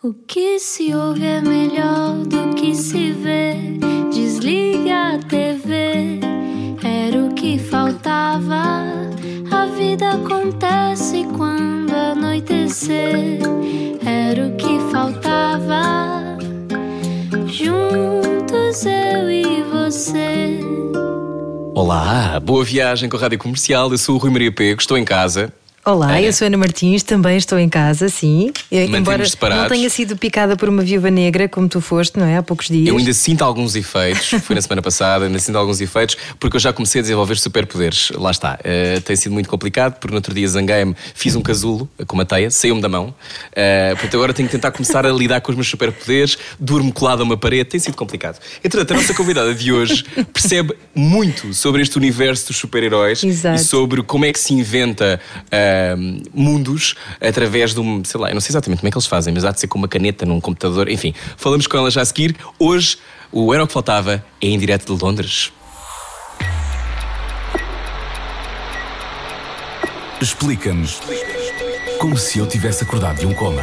O que se ouve é melhor do que se vê. Desliga a TV. Era o que faltava. A vida acontece quando anoitecer. Era o que faltava. Juntos eu e você. Olá, boa viagem com a Rádio Comercial. Eu sou o Rui Maria P, estou em casa. Olá, Ana. Eu sou a Ana Martins, também estou em casa, sim. Embora não tenha sido picada por uma viúva negra, como tu foste, não é? Há poucos dias. Eu ainda sinto alguns efeitos, foi na semana passada, ainda sinto alguns efeitos, porque eu já comecei a desenvolver superpoderes. Lá está. Tem sido muito complicado, porque no outro dia zanguei-me, fiz um casulo com uma teia, saiu-me da mão. Portanto, agora tenho que tentar começar a lidar com os meus superpoderes, durmo colado a uma parede, tem sido complicado. Entretanto, a nossa convidada de hoje percebe muito sobre este universo dos super-heróis. Exato. E sobre como é que se inventa mundos através de um, sei lá, eu não sei exatamente como é que eles fazem, mas há de ser com uma caneta num computador, enfim. Falamos com ela já a seguir. Hoje, o Era o que Faltava é em direto de Londres. Explica-nos como se eu tivesse acordado de um coma.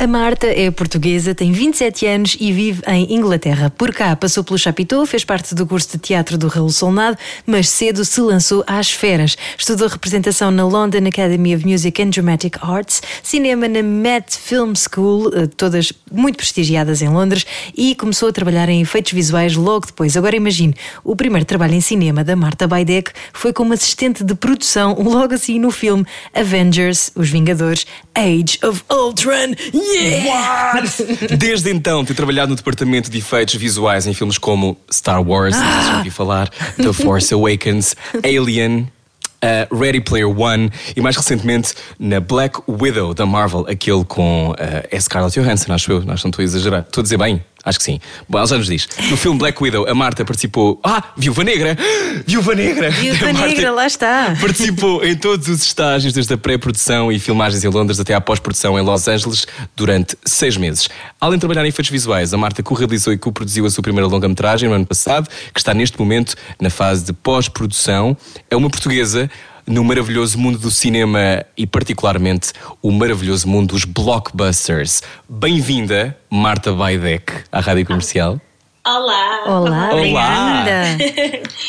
A Marta é portuguesa, tem 27 anos e vive em Inglaterra. Por cá, passou pelo Chapitô, fez parte do curso de teatro do Raul Solnado, mas cedo se lançou às feras. Estudou representação na London Academy of Music and Dramatic Arts, cinema na Met Film School, todas muito prestigiadas em Londres, e começou a trabalhar em efeitos visuais logo depois. Agora imagine, o primeiro trabalho em cinema da Marta Baidek foi como assistente de produção, logo assim no filme Avengers, Os Vingadores, Age of Ultron. Yeah! What? Desde então, ter trabalhado no departamento de efeitos visuais em filmes como Star Wars, não sei se ouvi falar, The Force Awakens, Alien, Ready Player One e mais recentemente na Black Widow da Marvel, aquele com Scarlett Johansson, acho eu, acho que não estou a exagerar. Estou a dizer bem? Acho que sim. Bom, ela já nos diz. No filme Black Widow, a Marta participou... Viúva Negra! Viúva Negra, lá está! Participou em todos os estágios, desde a pré-produção e filmagens em Londres até à pós-produção em Los Angeles, durante 6 meses. Além de trabalhar em efeitos visuais, a Marta co-realizou e co-produziu a sua primeira longa-metragem no ano passado, que está neste momento na fase de pós-produção. É uma portuguesa no maravilhoso mundo do cinema e particularmente o maravilhoso mundo dos blockbusters. Bem-vinda, Marta Baidek, à Rádio Comercial. Olá. Obrigada.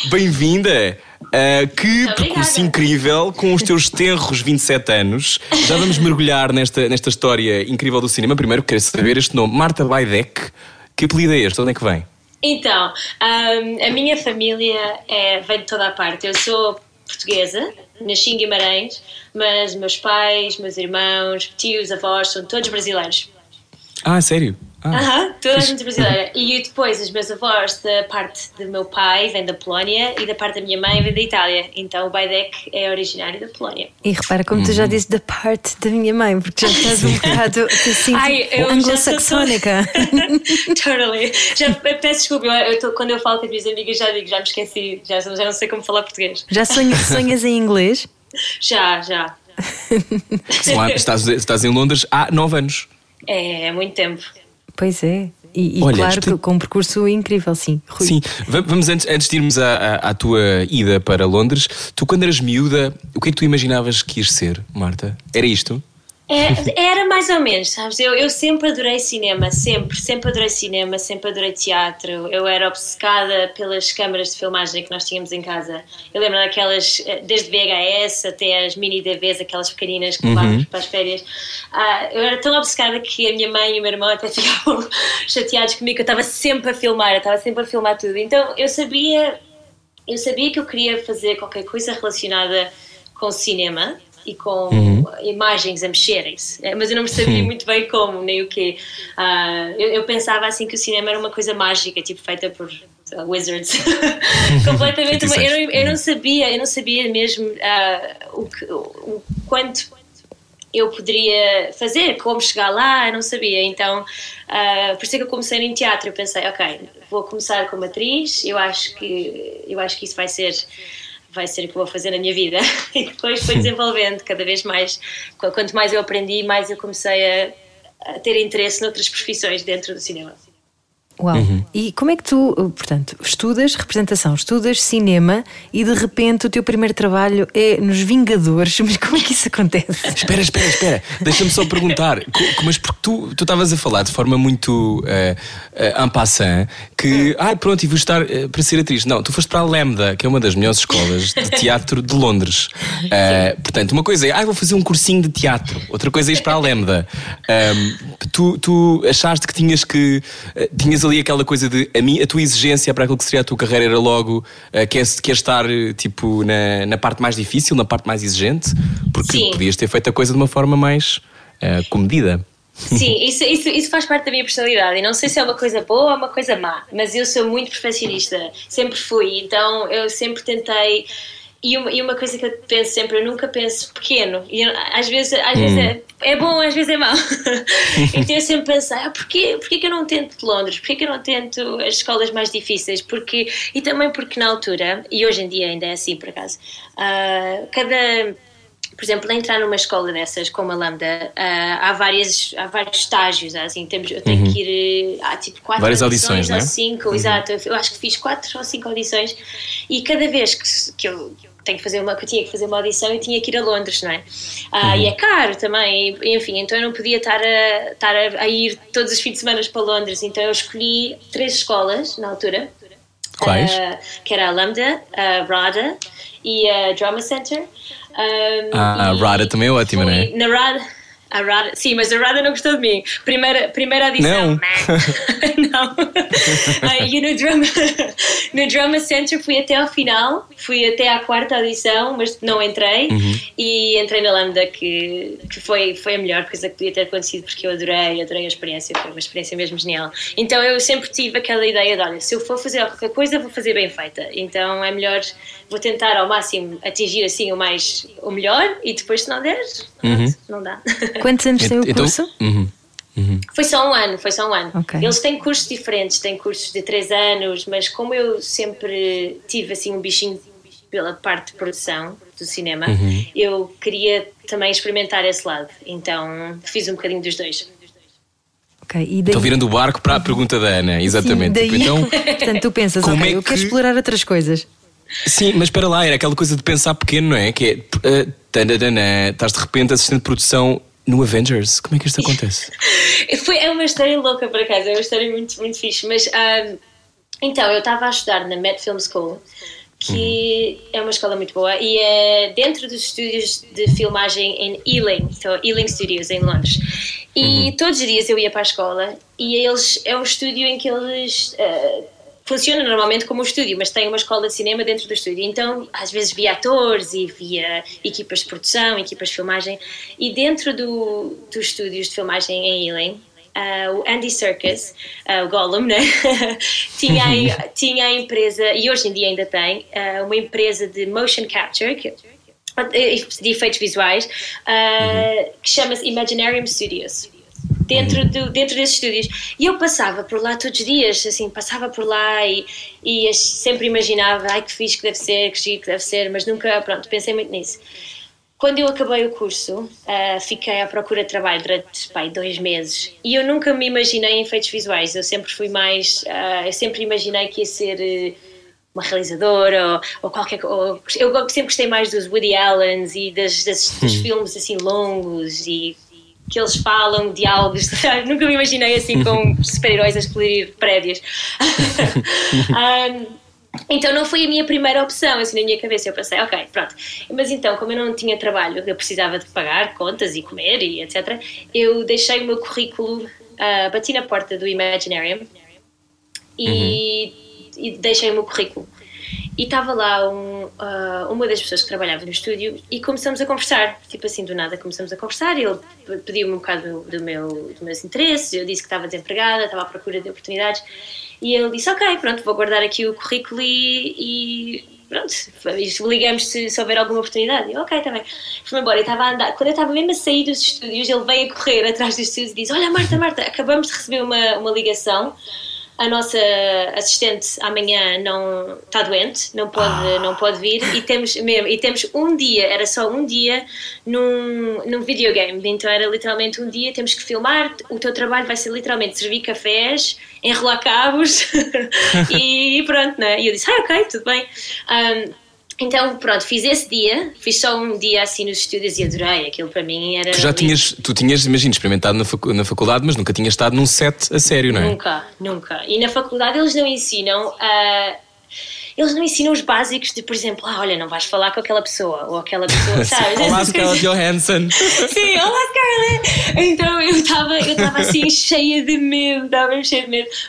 Bem-vinda. Que percurso incrível, com os teus tenros 27 anos. Já vamos mergulhar nesta história incrível do cinema. Primeiro quero saber este nome, Marta Baidek. Que apelido é este? De onde é que vem? Então, a minha família vem de toda a parte. Eu sou portuguesa, nasci em Guimarães, mas meus pais, meus irmãos, tios, avós, são todos brasileiros. Ah, sério? Toda a gente brasileira. E depois os meus avós, da parte do meu pai, vem da Polónia, e da parte da minha mãe vem da Itália. Então o Baidek é originário da Polónia. E repara, como tu já disse, da parte da minha mãe, porque já estás um bocado assim, anglo-saxónica. Totally. Já, peço desculpa, quando eu falo com as minhas amigas já digo, já me esqueci, já não sei como falar português. Já sonhas em inglês? Já. Claro, estás em Londres há 9 anos. É muito tempo. Pois é, e olha, claro que com um percurso incrível, sim, Rui. Sim, vamos antes de irmos à tua ida para Londres. Tu, quando eras miúda, o que é que tu imaginavas que ias ser, Marta? Era isto? Era mais ou menos, sabes? Eu sempre adorei cinema, sempre adorei teatro. Eu era obcecada pelas câmaras de filmagem que nós tínhamos em casa. Eu lembro daquelas, desde VHS até as mini-DVs, aquelas pequeninas que levávamos para as férias. Eu era tão obcecada que a minha mãe e o meu irmão até ficavam chateados comigo, que eu estava sempre a filmar, tudo. Então eu sabia que eu queria fazer qualquer coisa relacionada com cinema e com imagens a mexerem-se, mas eu não percebia muito bem como nem o quê. Eu pensava assim que o cinema era uma coisa mágica, tipo feita por wizards. Completamente. Eu não sabia mesmo o quanto eu poderia fazer, como chegar lá, eu não sabia. Então por isso é que eu comecei em teatro. Eu pensei, ok, vou começar como atriz, eu acho que isso vai ser o que eu vou fazer na minha vida. E depois foi desenvolvendo cada vez mais. Quanto mais eu aprendi, mais eu comecei a ter interesse noutras profissões dentro do cinema. Uau. Uhum. E como é que tu, portanto, estudas representação, estudas cinema e de repente o teu primeiro trabalho é nos Vingadores? Mas como é que isso acontece? Espera, deixa-me só perguntar. Mas porque tu estavas a falar de forma muito en passant que, pronto, e vou estar para ser atriz. Não, tu foste para a Lambda, que é uma das melhores escolas de teatro de Londres. Portanto, uma coisa é, vou fazer um cursinho de teatro. Outra coisa é ir para a Lambda. Tu achaste que tinhas ali aquela coisa de a tua exigência para aquilo que seria a tua carreira era logo quer estar tipo na parte mais difícil, na parte mais exigente, porque Sim. podias ter feito a coisa de uma forma mais comedida. Sim, isso faz parte da minha personalidade e não sei se é uma coisa boa ou uma coisa má, mas eu sou muito perfeccionista, sempre fui, então eu sempre tentei. E uma coisa que eu penso sempre, eu nunca penso pequeno. E eu, às vezes é bom, às vezes é mau. Então eu sempre penso, porquê que eu não tento de Londres? Porquê que eu não tento as escolas mais difíceis? E também porque na altura, e hoje em dia ainda é assim por acaso, por exemplo, entrar numa escola dessas, como a Lambda, há vários estágios, assim, eu tenho que ir a tipo 4 várias audições, não é? Ou 5, exato, eu acho que fiz 4 ou 5 audições e cada vez que eu tinha que fazer uma audição e tinha que ir a Londres, não é? E é caro também, enfim, então eu não podia estar a ir todos os fins de semana para Londres, então eu escolhi 3 escolas na altura. Quais? Que era a Lambda, a RADA e a Drama Center. A RADA também é ótima, não é? Na RADA, sim, mas a RADA não gostou de mim. Primeira audição. Não. E no Drama Center fui até ao final, fui até à 4ª audição, mas não entrei. E entrei na Lambda, que foi a melhor coisa que podia ter acontecido, porque eu adorei a experiência, foi uma experiência mesmo genial. Então eu sempre tive aquela ideia de, olha, se eu for fazer qualquer coisa, vou fazer bem feita. Então é melhor... Vou tentar ao máximo atingir assim o melhor e depois se não der, não dá. Quantos anos tem o curso? Foi só um ano. Okay. Eles têm cursos diferentes, têm cursos de 3 anos, mas como eu sempre tive assim um bichinho pela parte de produção do cinema, eu queria também experimentar esse lado, então fiz um bocadinho dos dois. Okay, e daí... Estou virando o barco para a pergunta da Ana, exatamente. Sim, daí... então, portanto, tu pensas, eu quero explorar outras coisas. Sim, mas espera lá, era aquela coisa de pensar pequeno, não é? Que é, estás de repente assistente de produção no Avengers, como é que isto acontece? É uma história louca por acaso, é uma história muito, muito fixe, mas então eu estava a estudar na Met Film School, que é uma escola muito boa e é dentro dos estúdios de filmagem em Ealing, então Ealing Studios em Londres. E todos os dias eu ia para a escola e eles, é um estúdio em que eles... funciona normalmente como um estúdio, mas tem uma escola de cinema dentro do estúdio, então às vezes via atores e via equipas de produção, equipas de filmagem, e dentro dos estúdios de filmagem em Ealing, o Andy Serkis, o Gollum, né? tinha a empresa, e hoje em dia ainda tem, uma empresa de motion capture, de efeitos visuais, que chama-se Imaginarium Studios. Dentro desses estúdios. E eu passava por lá todos os dias, assim, passava por lá e sempre imaginava, que fixe que deve ser, que giro que deve ser, mas nunca, pronto, pensei muito nisso. Quando eu acabei o curso, fiquei à procura de trabalho durante, 2 meses, e eu nunca me imaginei em efeitos visuais, eu sempre fui mais, eu sempre imaginei que ia ser... uma realizadora ou qualquer coisa. Eu sempre gostei mais dos Woody Allens e dos filmes assim longos e... que eles falam, diálogos, nunca me imaginei assim com super-heróis a explodir prédios. Então não foi a minha primeira opção, assim na minha cabeça eu pensei, ok, pronto, mas então como eu não tinha trabalho, eu precisava de pagar contas e comer e etc, eu deixei o meu currículo, bati na porta do Imaginarium e deixei o meu currículo. E estava lá uma das pessoas que trabalhava no estúdio e começamos a conversar, tipo assim, do nada começamos a conversar, ele pediu-me um bocado dos meus interesses, eu disse que estava desempregada, estava à procura de oportunidades e ele disse, ok, pronto, vou guardar aqui o currículo e pronto, ligamos se houver alguma oportunidade. Eu, ok, também. Fui-me embora, eu estava a andar, quando eu estava mesmo a sair dos estúdios, ele veio a correr atrás dos estúdios e diz, olha Marta, acabamos de receber uma ligação a nossa assistente amanhã não está doente, não pode vir, e temos um dia, era só um dia num videogame, então era literalmente um dia, temos que filmar, o teu trabalho vai ser literalmente servir cafés, enrolar cabos e pronto, né? E eu disse, ok, tudo bem. Então, pronto, fiz esse dia, fiz só um dia assim nos estúdios e adorei, aquilo para mim era... Tu tinhas, imagina, experimentado na faculdade, mas nunca tinhas estado num set a sério, não é? Nunca. E na faculdade eles não ensinam os básicos de, por exemplo, olha, não vais falar com aquela pessoa, ou aquela pessoa, sabes? Olá, Scarlett Johansson. Sim, olá, Scarlett. Então eu estava assim cheia de medo,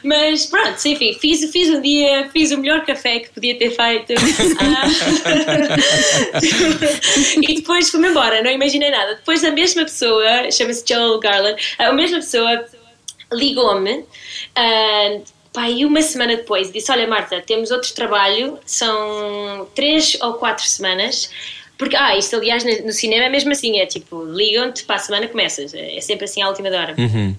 mas pronto, enfim, fiz um dia, fiz o melhor café que podia ter feito. E depois fui-me embora, não imaginei nada. Depois a mesma pessoa, chama-se Joel Garland, a mesma pessoa ligou-me, e uma semana depois disse, olha Marta, temos outro trabalho, são 3 ou 4 semanas, porque, isto aliás no cinema é mesmo assim, é tipo, ligam-te para a semana, começas, é sempre assim à última da hora. Uhum.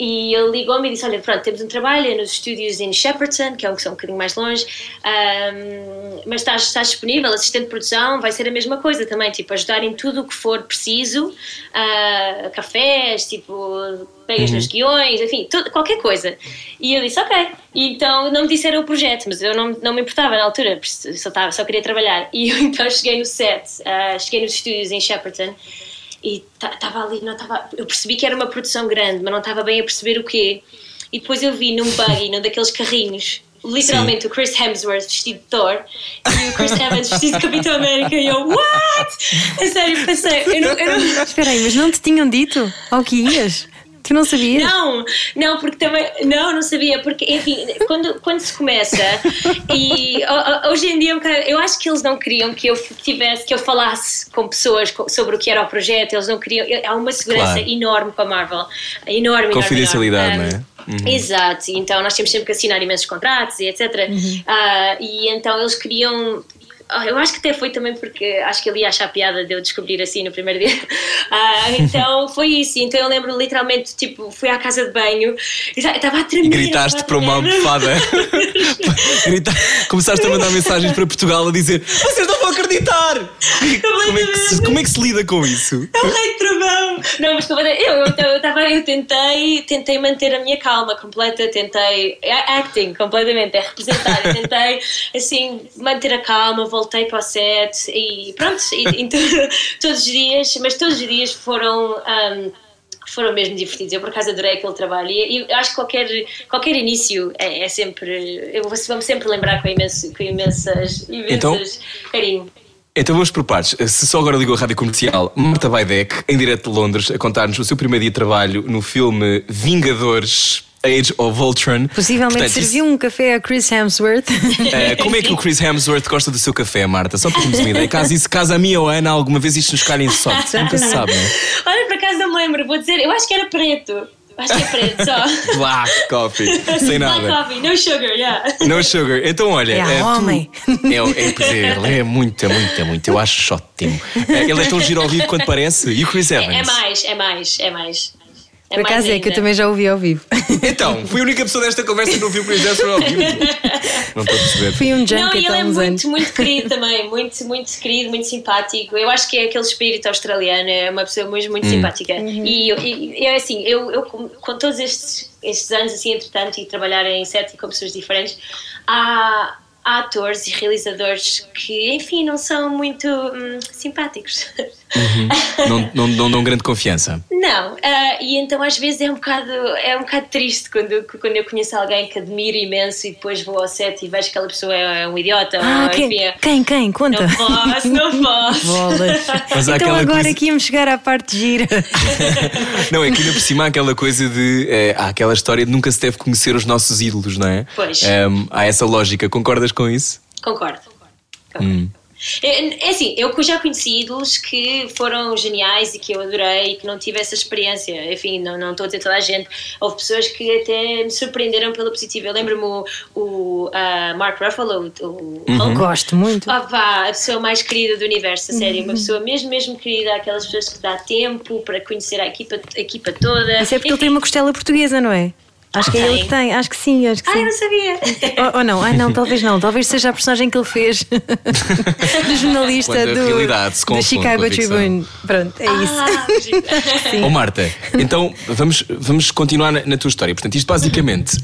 E ele ligou-me e disse, olha, pronto, temos um trabalho nos estúdios em Shepperton, que é um que são um bocadinho mais longe, mas estás disponível, assistente de produção, vai ser a mesma coisa também, tipo, ajudar em tudo o que for preciso, cafés, tipo, pegas nos guiões, enfim, qualquer coisa. E eu disse, ok. E então não me disseram o projeto, mas eu não me importava na altura, só queria trabalhar. E eu então cheguei no set, cheguei nos estúdios em Shepperton, e estava ali, eu percebi que era uma produção grande, mas não estava bem a perceber o quê. E depois eu vi num buggy, num daqueles carrinhos, literalmente o Chris Hemsworth vestido de Thor e o Chris Evans vestido de Capitão América, e eu, what? A sério, passei. Eu não... Espera aí, mas não te tinham dito ao que ias? Tu não sabias? Não, porque também... Não sabia, porque, enfim, quando se começa, e hoje em dia eu acho que eles não queriam que eu falasse com pessoas sobre o que era o projeto, eles não queriam... Há uma segurança enorme com a Marvel, enorme, confidencialidade, enorme. Não é? Uhum. Exato, então nós temos sempre que assinar imensos contratos e etc. Uhum. E então eles queriam... Eu acho que até foi também porque acho que ele ia achar a piada de eu descobrir assim no primeiro dia. Então foi isso. Então eu lembro literalmente, tipo, fui à casa de banho e estava a tremer. E gritaste para uma almofada. Começaste a mandar mensagens para Portugal a dizer: vocês não vão acreditar! Como é que se lida com isso? É um rei de trovão! Não, mas eu tentei manter a minha calma completa, tentei acting completamente, representar, tentei assim manter a calma. Voltei para o set e pronto, todos os dias, mas todos os dias foram mesmo divertidos. Eu por acaso adorei aquele trabalho e acho que qualquer início é sempre, vamos sempre lembrar com imensas carinho. Então vamos por partes. Se só agora ligou a Rádio Comercial, Marta Baidek, em direto de Londres, a contar-nos o seu primeiro dia de trabalho no filme Vingadores... Age of Ultron. Possivelmente. Portanto, serviu um café a Chris Hemsworth. Como é que o Chris Hemsworth gosta do seu café, Marta? Só para termos uma ideia. Caso a mim ou a Ana alguma vez isto nos calhem sorte, nunca se sabe. Olha, por acaso não me lembro, vou dizer, eu acho que era preto. Acho que é preto só. Black coffee, sem nada. Black coffee, no sugar, yeah. No sugar. Então olha, homem. Ele é muito. Eu acho ótimo. Ele é tão giro ao vivo quanto parece. E o Chris Evans? É mais. Por acaso é que eu também já ouvi ao vivo. Então, fui a única pessoa desta conversa que não ouviu o Chris Hemsworth ao vivo. Não estou a perceber. Fui um junk. Não, ele é muito querido também. Muito querido, muito simpático. Eu acho que é aquele espírito australiano. É uma pessoa muito simpática. Uhum. E é assim, eu com todos estes anos, assim, entretanto, e trabalhar em set e com pessoas diferentes, há atores e realizadores que, enfim, não são muito simpáticos. Uhum. Não dão grande confiança. Não, e então às vezes é um bocado triste quando eu conheço alguém que admiro imenso e depois vou ao set e vejo que aquela pessoa é um idiota. Quem? Conta. Não posso. Mas então agora coisa... aqui íamos chegar à parte gira. Não, é que ainda por cima há aquela coisa de... há aquela história de nunca se deve conhecer os nossos ídolos, não é? Pois. Há essa lógica, concordas com isso? Concordo. É assim, eu já conheci ídolos que foram geniais e que eu adorei e que não tive essa experiência. Enfim, não estou a dizer toda a gente. Houve pessoas que até me surpreenderam pela positiva. Eu lembro-me o Mark Ruffalo, gosto muito. A pessoa mais querida do universo, a sério. Uma pessoa mesmo querida, aquelas pessoas que dá tempo para conhecer a equipa toda. Isso é porque ele tem uma costela portuguesa, não é? Acho que é ele que tem, acho que sim, acho que sim. Ai, não sabia. Ou não, ai não, talvez não. Talvez seja a personagem que ele fez do jornalista do Chicago Tribune. Pronto, é isso. Oh, Marta, então vamos continuar na tua história. Portanto, isto basicamente,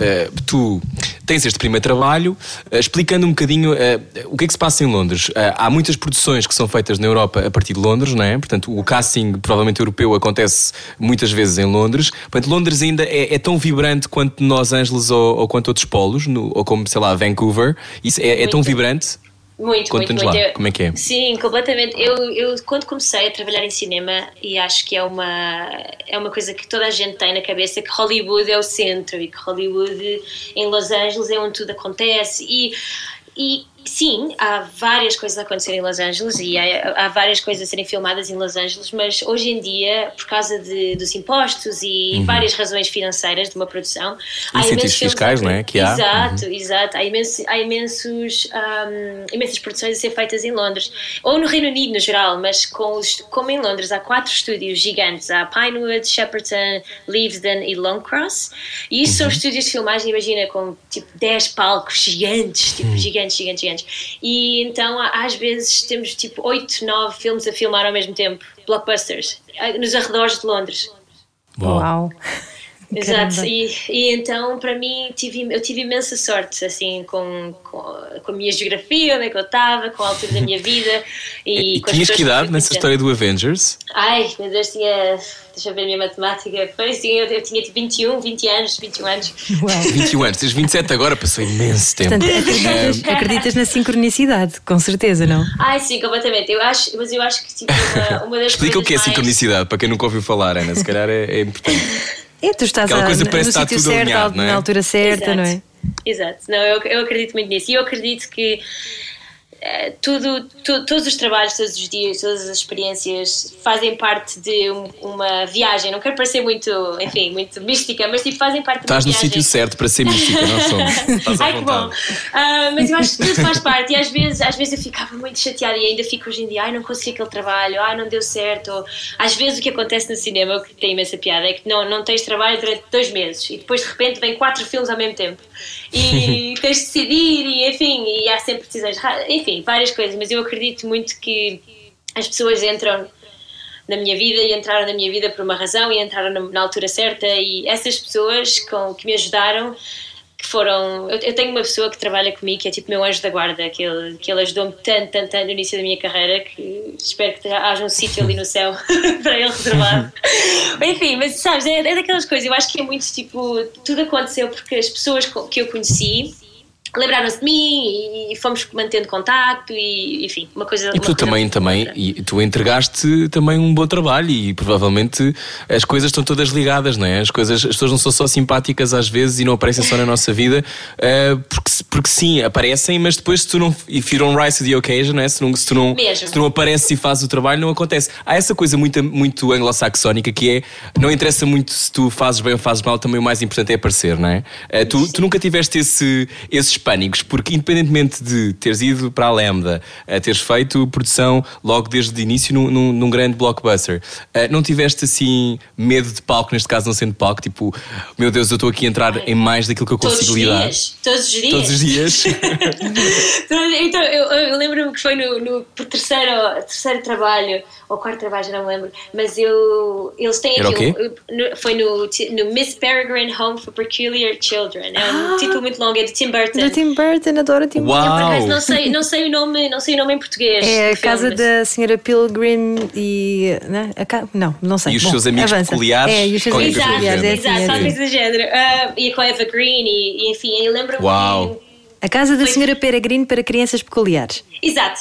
tu tens este primeiro trabalho, explicando um bocadinho o que é que se passa em Londres. Há muitas produções que são feitas na Europa a partir de Londres, não é? Portanto, o casting provavelmente europeu acontece muitas vezes em Londres. Portanto, Londres ainda é tão vibrante quanto Los Angeles ou quanto outros polos, ou como, sei lá, Vancouver. Isso é tão vibrante? Muito, conta-nos muito. Lá, como é que é? Sim, completamente. Eu quando comecei a trabalhar em cinema, e acho que é uma coisa que toda a gente tem na cabeça, que Hollywood é o centro, e que Hollywood em Los Angeles é onde tudo acontece, e sim, há várias coisas a acontecer em Los Angeles e há várias coisas a serem filmadas em Los Angeles, mas hoje em dia, por causa dos impostos e várias razões financeiras de uma produção... E incentivos fiscais, não é? Que há. Exato, exato. Há imensas produções a ser feitas em Londres, ou no Reino Unido no geral, mas como em Londres há 4 estúdios gigantes, há Pinewood, Shepperton, Leavesden e Long Cross, e isso são estúdios de filmagem, imagina, com tipo 10 palcos gigantes, tipo gigantes. E então às vezes temos tipo 8, 9 filmes a filmar ao mesmo tempo, blockbusters, nos arredores de Londres. Uau! Exato, e então para mim eu tive imensa sorte assim com a minha geografia, onde é que eu estava, com a altura da minha vida. E tinhas que idade nessa história do Avengers? Ai, meu Deus, tinha... Deixa eu ver a minha matemática. Pois sim, eu tinha 21 anos. Uau. 21 anos, tens 27 agora, passou imenso tempo. Portanto, acreditas na sincronicidade, com certeza, não? Ai, sim, completamente. Mas eu acho que tipo, uma das... Explica o que é sincronicidade, para quem nunca ouviu falar, Ana, se calhar é importante. É, tu estás no sítio certo, alinhado, não é? Na altura certa, exato, não é? Exato, não, eu acredito muito nisso. E eu acredito que todos os trabalhos, todos os dias, todas as experiências fazem parte de uma viagem. Não quero parecer muito, enfim, muito mística, mas tipo, fazem parte de uma viagem. Estás no sítio certo para ser mística, não somos. Ai, que bom. Mas eu acho que tudo faz parte. E às vezes eu ficava muito chateada, e ainda fico hoje em dia, ai, não consegui aquele trabalho, ai, não deu certo. Ou, às vezes o que acontece no cinema, o que tem imensa piada, é que não tens trabalho durante 2 meses e depois de repente vêm 4 filmes ao mesmo tempo. E tens de decidir, e enfim, e há sempre decisões, enfim, várias coisas, mas eu acredito muito que as pessoas entram na minha vida e entraram na minha vida por uma razão e entraram na altura certa, e essas pessoas que me ajudaram, que foram... Eu tenho uma pessoa que trabalha comigo que é tipo meu anjo da guarda, que ele ajudou-me tanto no início da minha carreira, que espero que haja um sítio ali no céu para ele reservar. Enfim, mas sabes, é daquelas coisas, eu acho que é muito tipo, tudo aconteceu porque as pessoas que eu conheci lembraram-se de mim e fomos mantendo contacto, e enfim, uma coisa... E tu também e tu entregaste também um bom trabalho, e provavelmente as coisas estão todas ligadas, não é? As pessoas não são só simpáticas às vezes e não aparecem só na nossa vida, porque sim, aparecem, mas depois se tu não... If you don't rise to the occasion, não é? Se tu não apareces e fazes o trabalho, não acontece. Há essa coisa muito anglo-saxónica que é, não interessa muito se tu fazes bem ou fazes mal, também o mais importante é aparecer, não é? Tu nunca tiveste esses pânicos, porque independentemente de teres ido para a Lambda, teres feito produção logo desde o início num grande blockbuster, não tiveste assim medo de palco, neste caso não sendo palco, tipo, meu Deus, eu estou aqui a entrar em mais daquilo que eu consigo lidar? Todos os dias. Então, eu lembro-me que foi no terceiro trabalho, ou quarto trabalho, já não me lembro, mas eles têm aqui, foi no Miss Peregrine Home for Peculiar Children, é um título muito longo, é de Tim Burton. Tim Burton, adoro Tim Burton. Wow. Não sei o nome em português. É a casa da senhora Pilgrim e... Não sei. E os seus amigos peculiares. É, e os seus amigos peculiares. Exato, só coisa do género. E com a Eva Green e enfim, eu lembro-me... Uau. A casa da senhora Peregrine para crianças peculiares. Exato.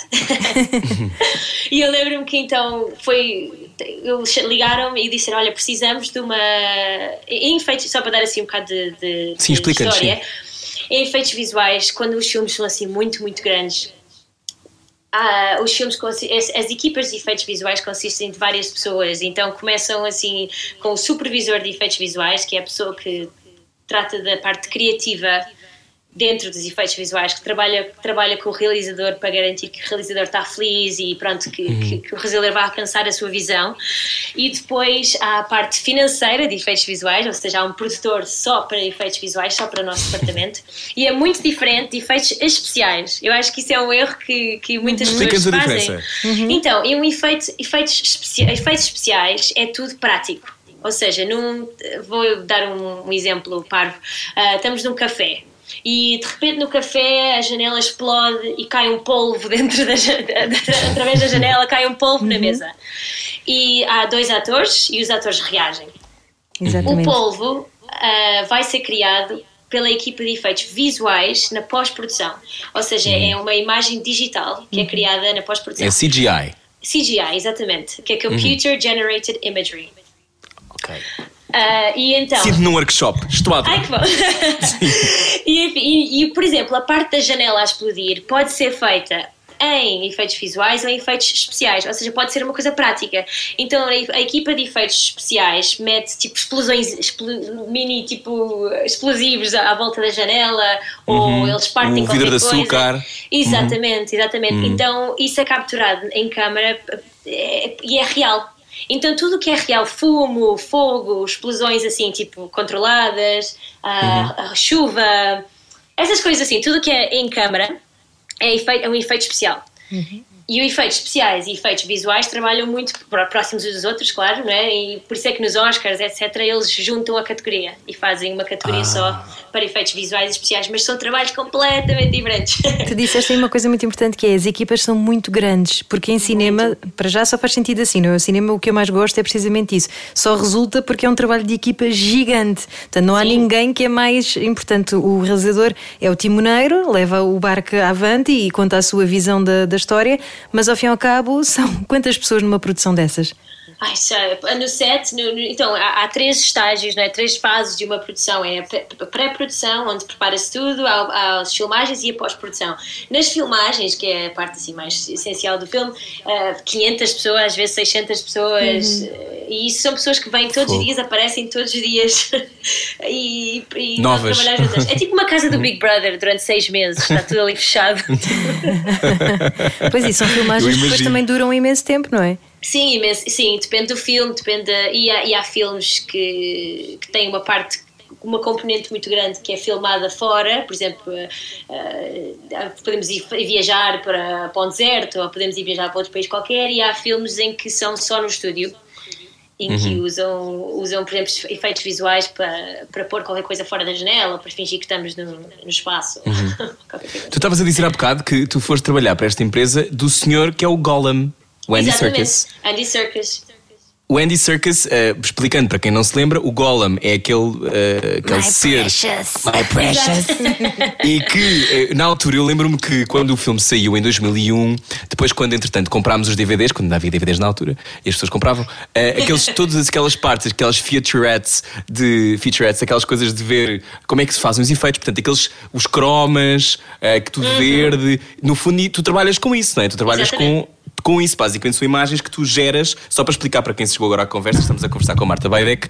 E eu lembro-me que então foi... Eles ligaram-me e disseram, olha, precisamos de uma... Em efeitos, só para dar assim um bocado de sim, explica-nos, história... Sim. Em efeitos visuais, quando os filmes são assim muito, muito grandes, os filmes, as equipas de efeitos visuais consistem de várias pessoas, então começam assim com o supervisor de efeitos visuais, que é a pessoa que trata da parte criativa dentro dos efeitos visuais, que trabalha com o realizador para garantir que o realizador está feliz e pronto, que o realizador vai alcançar a sua visão. E depois há a parte financeira de efeitos visuais, ou seja, há um produtor só para efeitos visuais, só para o nosso departamento, e é muito diferente de efeitos especiais. Eu acho que isso é um erro que muitas pessoas fazem. Então, e um efeitos especiais é tudo prático, ou seja, vou dar um exemplo parvo. Estamos num café e de repente no café a janela explode e cai um polvo dentro através da janela, cai um polvo na mesa, e há dois atores e os atores reagem. Exatamente. O polvo vai ser criado pela equipa de efeitos visuais na pós-produção, ou seja, é uma imagem digital que é criada na pós-produção. É CGI, exatamente, que é Computer Generated Imagery. Ok. E então... Sinto num workshop, estou a adorar. Ai, que bom. E, por exemplo, a parte da janela a explodir pode ser feita em efeitos visuais ou em efeitos especiais, ou seja, pode ser uma coisa prática. Então a equipa de efeitos especiais mete tipo explosões, mini tipo explosivos à volta da janela, ou eles partem qualquer coisa. Um vidro de açúcar. Exatamente. Então isso é capturado em câmara e é real. Então tudo o que é real, fumo, fogo, explosões assim tipo controladas, a chuva, essas coisas assim, tudo o que é em câmara é um efeito especial. E os efeitos especiais e efeitos visuais trabalham muito próximos uns dos outros, claro, não é? E por isso é que nos Oscars, etc., eles juntam a categoria e fazem uma categoria só para efeitos visuais e especiais, mas são trabalhos completamente diferentes. Tu disseste aí uma coisa muito importante, que é as equipas são muito grandes, porque em cinema, para já só faz sentido assim, não é? O cinema, o que eu mais gosto é precisamente isso, só resulta porque é um trabalho de equipa gigante, portanto não há ninguém que é mais importante. O realizador é o timoneiro, leva o barco avante e conta a sua visão da história. Mas ao fim e ao cabo, são quantas pessoas numa produção dessas? Ai, no set, então há três estágios, não é? Três fases de uma produção. É a pré-produção, onde prepara-se tudo, há as filmagens e a pós-produção. Nas filmagens, que é a parte assim, mais essencial do filme, 500 pessoas, às vezes 600 pessoas, e isso são pessoas que vêm todos os dias, aparecem todos os dias e novas. É tipo uma casa do Big Brother durante 6 meses, está tudo ali fechado. Pois é, são filmagens que depois também duram um imenso tempo, não é? Sim, imenso, sim, depende do filme, e há filmes que têm uma parte, uma componente muito grande que é filmada fora, por exemplo, podemos ir viajar para um deserto, ou podemos ir viajar para outro país qualquer, e há filmes em que são só no estúdio, em que usam, por exemplo, efeitos visuais para pôr qualquer coisa fora da janela, para fingir que estamos no espaço. Tu estavas a dizer há bocado que tu foste trabalhar para esta empresa do senhor que é o Gollum. O Andy Serkis. O Andy Serkis, explicando para quem não se lembra, o Gollum é aquele ser. My precious. E que, na altura, eu lembro-me que quando o filme saiu em 2001, depois, quando entretanto comprámos os DVDs, quando não havia DVDs na altura, e as pessoas compravam, todas aquelas partes, aquelas featurettes, aquelas coisas de ver como é que se fazem os efeitos, portanto, os cromas, que tudo verde, no fundo, tu trabalhas com isso, não é? Tu trabalhas com isso, basicamente são imagens que tu geras. Só para explicar para quem se chegou agora à conversa, estamos a conversar com a Marta Baidek.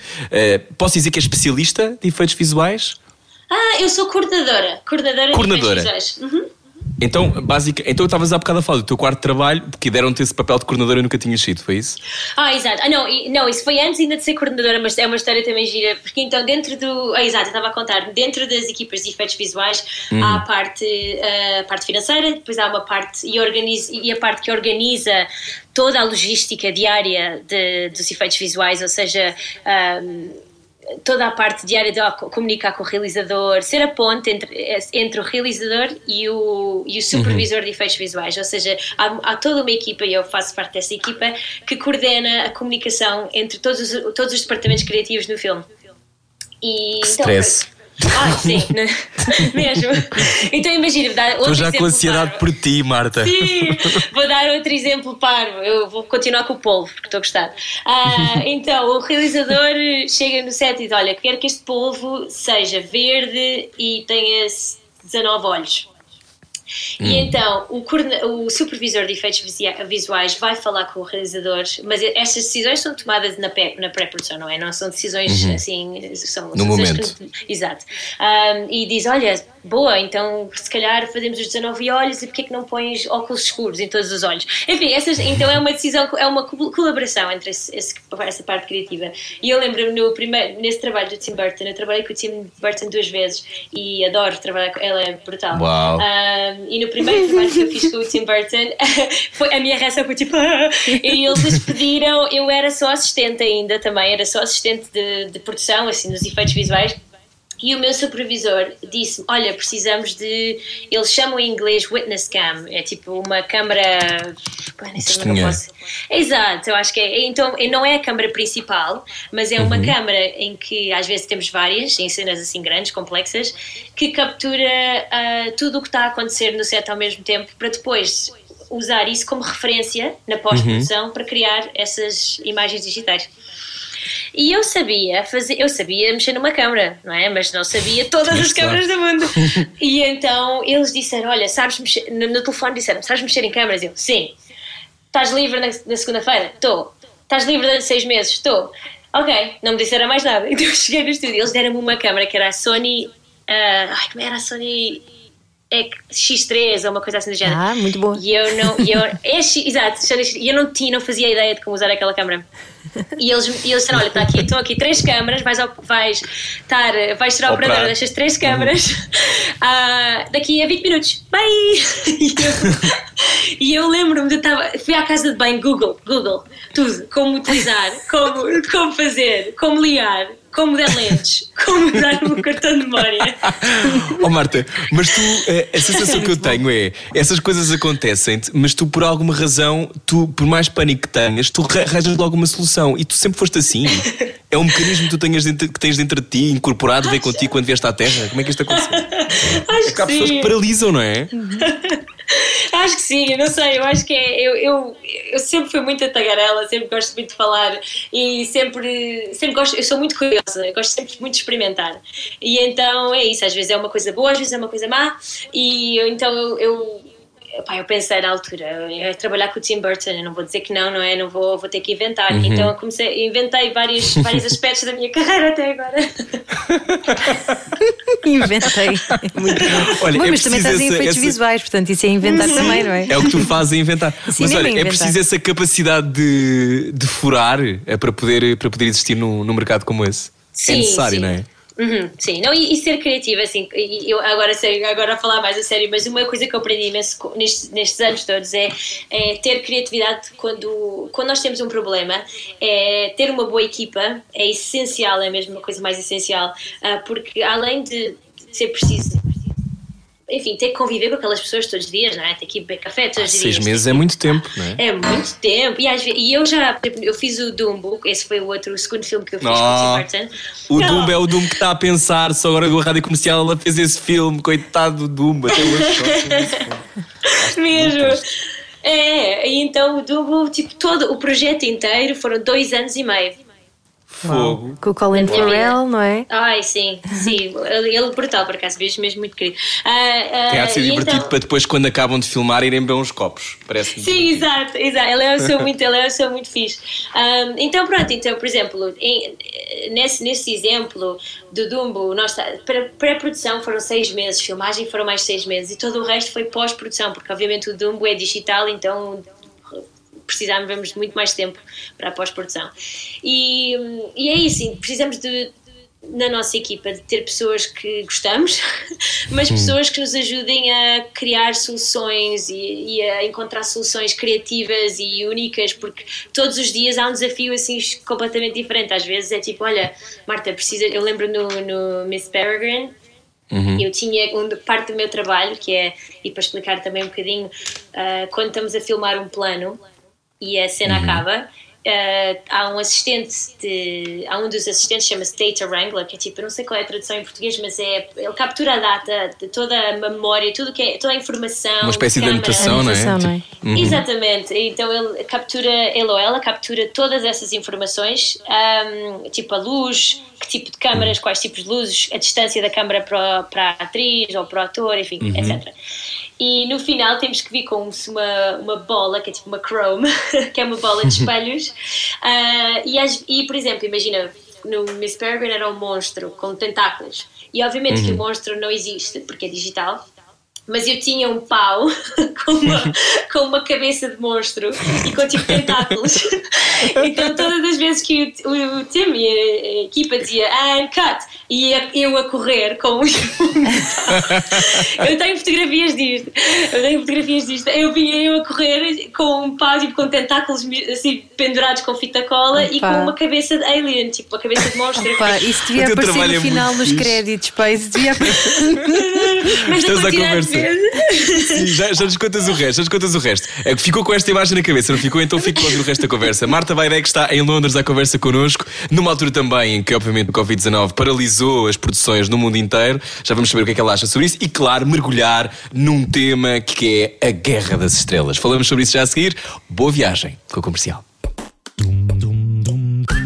Posso dizer que é especialista de efeitos visuais? Eu sou coordenadora de efeitos visuais. Então, então estavas há bocado a falar do teu quarto de trabalho, porque deram-te esse papel de coordenadora e nunca tinhas sido, foi isso? Exato. Não, isso foi antes ainda de ser coordenadora, mas é uma história também gira, porque então dentro do... exato, eu estava a contar, dentro das equipas de efeitos visuais há a parte financeira, depois há uma parte e a parte que organiza toda a logística diária dos efeitos visuais, ou seja... toda a parte diária de comunicar com o realizador, ser a ponte entre o realizador e o supervisor de efeitos visuais, ou seja, há toda uma equipa, e eu faço parte dessa equipa, que coordena a comunicação entre todos os departamentos criativos no filme. E que stress. Sim, mesmo. Então imagina, dar outro exemplo. Estou já com ansiedade por ti, Marta. Sim, vou dar outro exemplo parvo. Eu vou continuar com o polvo, porque estou a gostar. Então, o realizador chega no set e diz: olha, quero que este polvo seja verde e tenha 19 olhos. E então o supervisor de efeitos visuais vai falar com o realizador, mas estas decisões são tomadas na pré-produção, não é? Não são decisões assim, são no momento. Exato. E diz: olha, boa, então se calhar fazemos os 19 olhos e porque é que não pões óculos escuros em todos os olhos? Enfim, então é uma decisão, é uma colaboração entre essa parte criativa. E eu lembro-me nesse trabalho do Tim Burton, eu trabalhei com o Tim Burton 2 vezes e adoro trabalhar com ele, é brutal. Wow. E no primeiro trabalho que eu fiz com o Tim Burton, a minha reação foi tipo... E eles pediram, eu era só assistente ainda também, era só assistente de produção, assim, nos efeitos visuais. E o meu supervisor disse-me, olha, precisamos de... Eles chamam em inglês witness cam, é tipo uma câmara... Exato, eu acho que é. Então, não é a câmara principal, mas é uma câmara em que às vezes temos várias, em cenas assim grandes, complexas, que captura tudo o que está a acontecer no set ao mesmo tempo, para depois usar isso como referência na pós-produção para criar essas imagens digitais. E eu sabia fazer, eu sabia mexer numa câmara, não é? Mas não sabia todas as câmaras do mundo. E então eles disseram, olha, sabes mexer, no telefone disseram, sabes mexer em câmaras? Eu, sim. Estás livre na segunda-feira? Estou. Estás livre durante 6 meses? Estou. Ok, não me disseram mais nada. Então eu cheguei no estúdio, eles deram-me uma câmara que era a Sony, como era a Sony... X3 ou uma coisa assim do género. Ah, muito bom. E eu não... Exato. E eu não fazia ideia de como usar aquela câmera. E eles disseram, olha, estão aqui 3 câmaras, vais ser operadora destas 3 câmaras daqui a 20 minutos. Bye! E eu lembro-me de fui à casa de banho, Google, tudo, como utilizar, como fazer, como ligar, como dar lentes, como dar um cartão de memória. Oh Marta, mas tu, a sensação que eu tenho é, essas coisas acontecem-te, mas tu por alguma razão, por mais pânico que tenhas, tu arranjas logo uma solução e tu sempre foste assim. É um mecanismo que tu tens dentro de ti, incorporado, veio contigo quando vieste à Terra. Como é que isto aconteceu? Acho que há pessoas que paralisam, não é? Acho que sim, eu não sei, eu acho que é. Eu sempre fui muito a tagarela, sempre gosto muito de falar e sempre gosto, eu sou muito curiosa, eu gosto sempre muito de experimentar. E então é isso, às vezes é uma coisa boa, às vezes é uma coisa má, e então eu pensei na altura, eu ia trabalhar com o Tim Burton, eu não vou dizer que não é? Não vou ter que inventar. Então eu inventei vários aspectos da minha carreira até agora. Inventei. Muito bom. Olha, mas também estás em efeitos visuais, portanto isso é inventar também, não é? É o que tu fazes, é inventar. Sim, mas olha, é preciso essa capacidade de furar para poder existir num mercado como esse. Sim, é necessário, não é? Sim, não, e ser criativa, assim, eu agora a falar mais a sério, mas uma coisa que eu aprendi imenso nestes anos todos é ter criatividade quando nós temos um problema. É ter uma boa equipa, é essencial, é mesmo uma coisa mais essencial, porque além de ser preciso, enfim, ter que conviver com aquelas pessoas todos os dias, não é? Ter que ir beber café todos os dias. 6 meses é muito tempo, não é? É muito tempo. E eu fiz o Dumbo, esse foi o segundo filme que eu fiz com o Tim Burton. Dumbo é o Dumbo que está a pensar, só agora com a Rádio Comercial ela fez esse filme, coitado do Dumbo, até hoje. Mesmo. E então o Dumbo, todo o projeto inteiro, foram 2 anos e meio. Fogo. Com o Colin Farrell, não é? Ai, sim. Ele brutal, por acaso, mesmo muito querido. Tem a ser divertido então... para depois, quando acabam de filmar, irem beber uns copos. Parece sim, exato. Ele é uma pessoa muito fixe. Então, pronto, por exemplo, nesse exemplo do Dumbo, para pré-produção foram 6 meses, filmagem foram mais 6 meses e todo o resto foi pós-produção, porque obviamente o Dumbo é digital, então... precisávamos de muito mais tempo para a pós-produção e é isso, precisamos na nossa equipa de ter pessoas que gostamos, mas pessoas que nos ajudem a criar soluções e a encontrar soluções criativas e únicas, porque todos os dias há um desafio assim completamente diferente. Às vezes é tipo, olha Marta, eu lembro no Miss Peregrine, eu tinha parte do meu trabalho que é, e para explicar também um bocadinho, quando estamos a filmar um plano e a cena acaba, há um dos assistentes, chama-se Data Wrangler, que é tipo, eu não sei qual é a tradução em português, mas ele captura a data, toda a memória, toda a informação, uma espécie de anotação, não é? Exatamente, então ela captura todas essas informações, tipo a luz, que tipo de câmaras, quais tipos de luzes, a distância da câmara para a atriz ou para o ator, enfim, etc. E no final temos que vir com uma bola, que é tipo uma chrome, que é uma bola de espelhos, e por exemplo, imagina, no Miss Peregrine era um monstro com tentáculos. E obviamente que o monstro não existe, porque é digital. Mas eu tinha um pau com uma cabeça de monstro e com tipo tentáculos. Então todas as vezes que o Tim e a equipa dizia "I'm cut", e eu a correr com os... Eu tenho fotografias disto. Eu vinha eu a correr com um pau tipo, com tentáculos assim, pendurados com fita cola e com uma cabeça de alien, tipo a cabeça de monstro. Isso devia aparecer no final dos créditos, pá. Isso devia aparecer. Mas estás a conversa. Sim, já nos contas o resto, É que ficou com esta imagem na cabeça, não ficou? Então fico logo no resto da conversa. Marta Baidek está em Londres à conversa connosco, numa altura também em que, obviamente, o Covid-19 paralisou as produções no mundo inteiro. Já vamos saber o que é que ela acha sobre isso e, claro, mergulhar num tema que é a Guerra das Estrelas. Falamos sobre isso já a seguir. Boa viagem com a Comercial.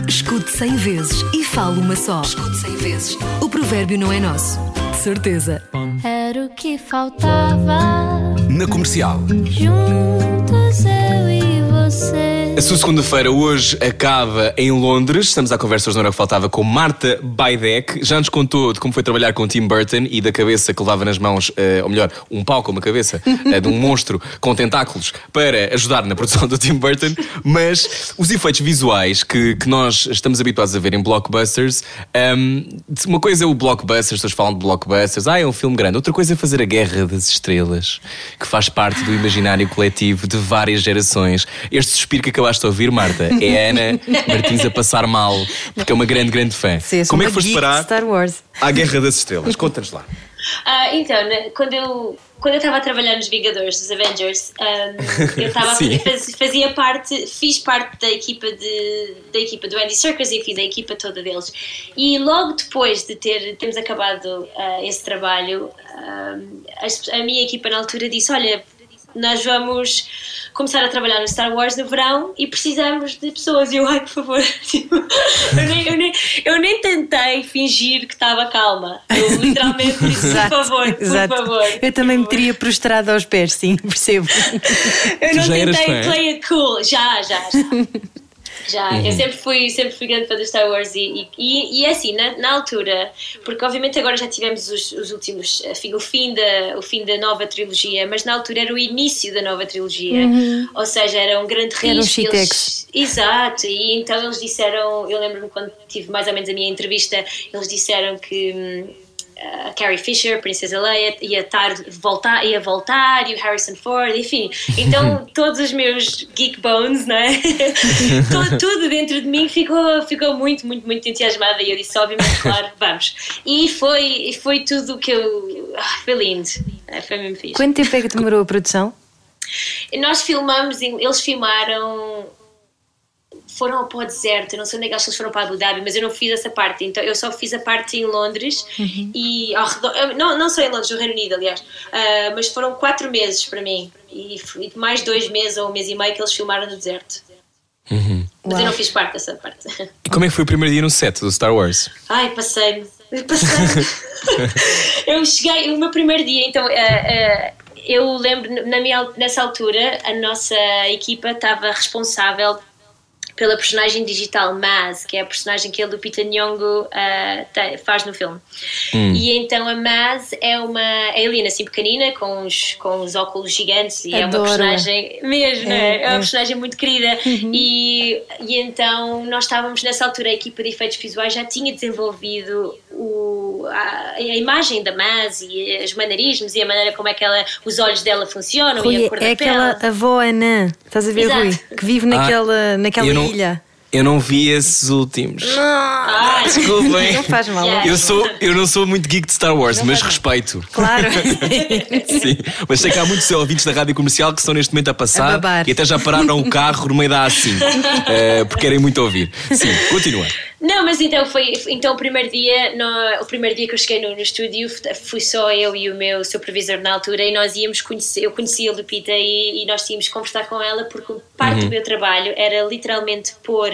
Escute 100 vezes e fale uma só. Escute 100 vezes. O provérbio não é nosso. De certeza. Era o que faltava. Na Comercial. Juntos eu e você. A sua segunda-feira hoje acaba em Londres. Estamos à conversa hoje na Hora que Faltava com Marta Baidek. Já nos contou de como foi trabalhar com Tim Burton e da cabeça que levava nas mãos, ou melhor, um pau com uma cabeça de um monstro com tentáculos para ajudar na produção do Tim Burton. Mas os efeitos visuais que nós estamos habituados a ver em blockbusters, uma coisa é o blockbuster, as pessoas falam de blockbusters, é um filme grande. Outra coisa é fazer a Guerra das Estrelas, que faz parte do imaginário coletivo de várias gerações. Este suspiro que acabou basta ouvir, Marta, é a Ana Martins a passar mal, porque é uma grande fã. Sim, como é que foste parar Star Wars à Guerra das Estrelas? Conta-nos lá. Então, quando eu estava a trabalhar nos Vingadores, dos Avengers, eu estava fiz parte da equipa do Andy Serkis e fiz a equipa toda deles. E logo depois de termos acabado esse trabalho, a minha equipa na altura disse: "Olha, nós vamos começar a trabalhar no Star Wars no verão e precisamos de pessoas." E eu, por favor, eu nem tentei fingir que estava calma. Eu literalmente disse: por favor. Eu também me teria prostrado aos pés, sim, percebo. Eu não tentei play it cool, já. Eu sempre fui grande fã do Star Wars e assim, na altura, porque obviamente agora já tivemos os últimos, o fim da nova trilogia, mas na altura era o início da nova trilogia, ou seja, era um grande risco. Exato, e então eles disseram, eu lembro-me quando tive mais ou menos a minha entrevista, eles disseram que... a Carrie Fisher, Princesa Leia, ia voltar, e o Harrison Ford, enfim. Então todos os meus geek bones, não é? Tudo dentro de mim ficou muito entusiasmada, e eu disse, obviamente, claro, vamos. E foi tudo o que eu... foi lindo, foi mesmo fixe. Quanto tempo é que demorou a produção? Nós filmamos, eles filmaram... foram para o deserto, eu não sei onde é que eles foram, para Abu Dhabi, mas eu não fiz essa parte, então eu só fiz a parte em Londres e ao redor, não só em Londres, no Reino Unido, aliás, mas foram 4 meses para mim e mais 2 meses ou 1 mês e meio que eles filmaram no deserto. Mas eu não fiz parte dessa parte. E como é que foi o primeiro dia no set do Star Wars? Passei-me. Eu cheguei, o meu primeiro dia, então... eu lembro, nessa altura, a nossa equipa estava responsável pela personagem digital Maz, que é a personagem que a Lupita Nyong'o faz no filme. E então a Maz é uma alien assim pequenina, com os óculos gigantes, e adoro. É uma personagem mesmo, é uma personagem muito querida. E então nós estávamos nessa altura, a equipa de efeitos visuais já tinha desenvolvido a imagem da Maz e os maneirismos e a maneira como é que os olhos dela funcionam, Rui, e a cor da pele. É aquela avó Ana, estás a ver, Rui? Que vive naquela ilha. Eu não vi esses últimos. Desculpem. Não faz mal. Eu não sou muito geek de Star Wars, mas respeito. Claro. Sim. Mas sei que há muitos ouvintes da Rádio Comercial que estão neste momento a passar e até já pararam o carro no meio da A5 porque querem muito ouvir. Sim, continua. Não, mas então o primeiro dia, que eu cheguei no estúdio, fui só eu e o meu supervisor na altura, e nós íamos eu conhecia a Lupita e nós íamos conversar com ela, porque parte do meu trabalho era literalmente pôr,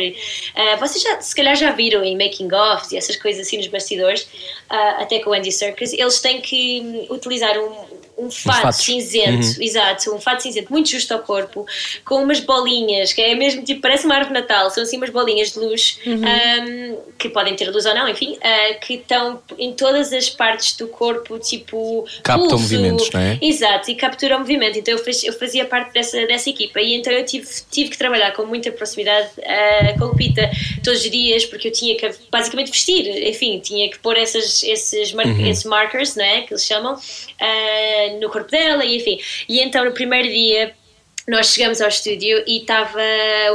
vocês se calhar já viram em making-ofs e essas coisas assim nos bastidores, até com o Andy Serkis, eles têm que utilizar um fato cinzento, exato, um fato cinzento muito justo ao corpo, com umas bolinhas, que é mesmo tipo, parece uma árvore de Natal, são assim umas bolinhas de luz que podem ter luz ou não, enfim, que estão em todas as partes do corpo, tipo... Captam movimentos, não é? Exato, e capturam movimento. Então eu fazia parte dessa equipa e então eu tive que trabalhar com muita proximidade com o Pita todos os dias, porque eu tinha que basicamente vestir, enfim, tinha que pôr esses markers, não é, que eles chamam, no corpo dela, e enfim. E então no primeiro dia... Nós chegamos ao estúdio e estava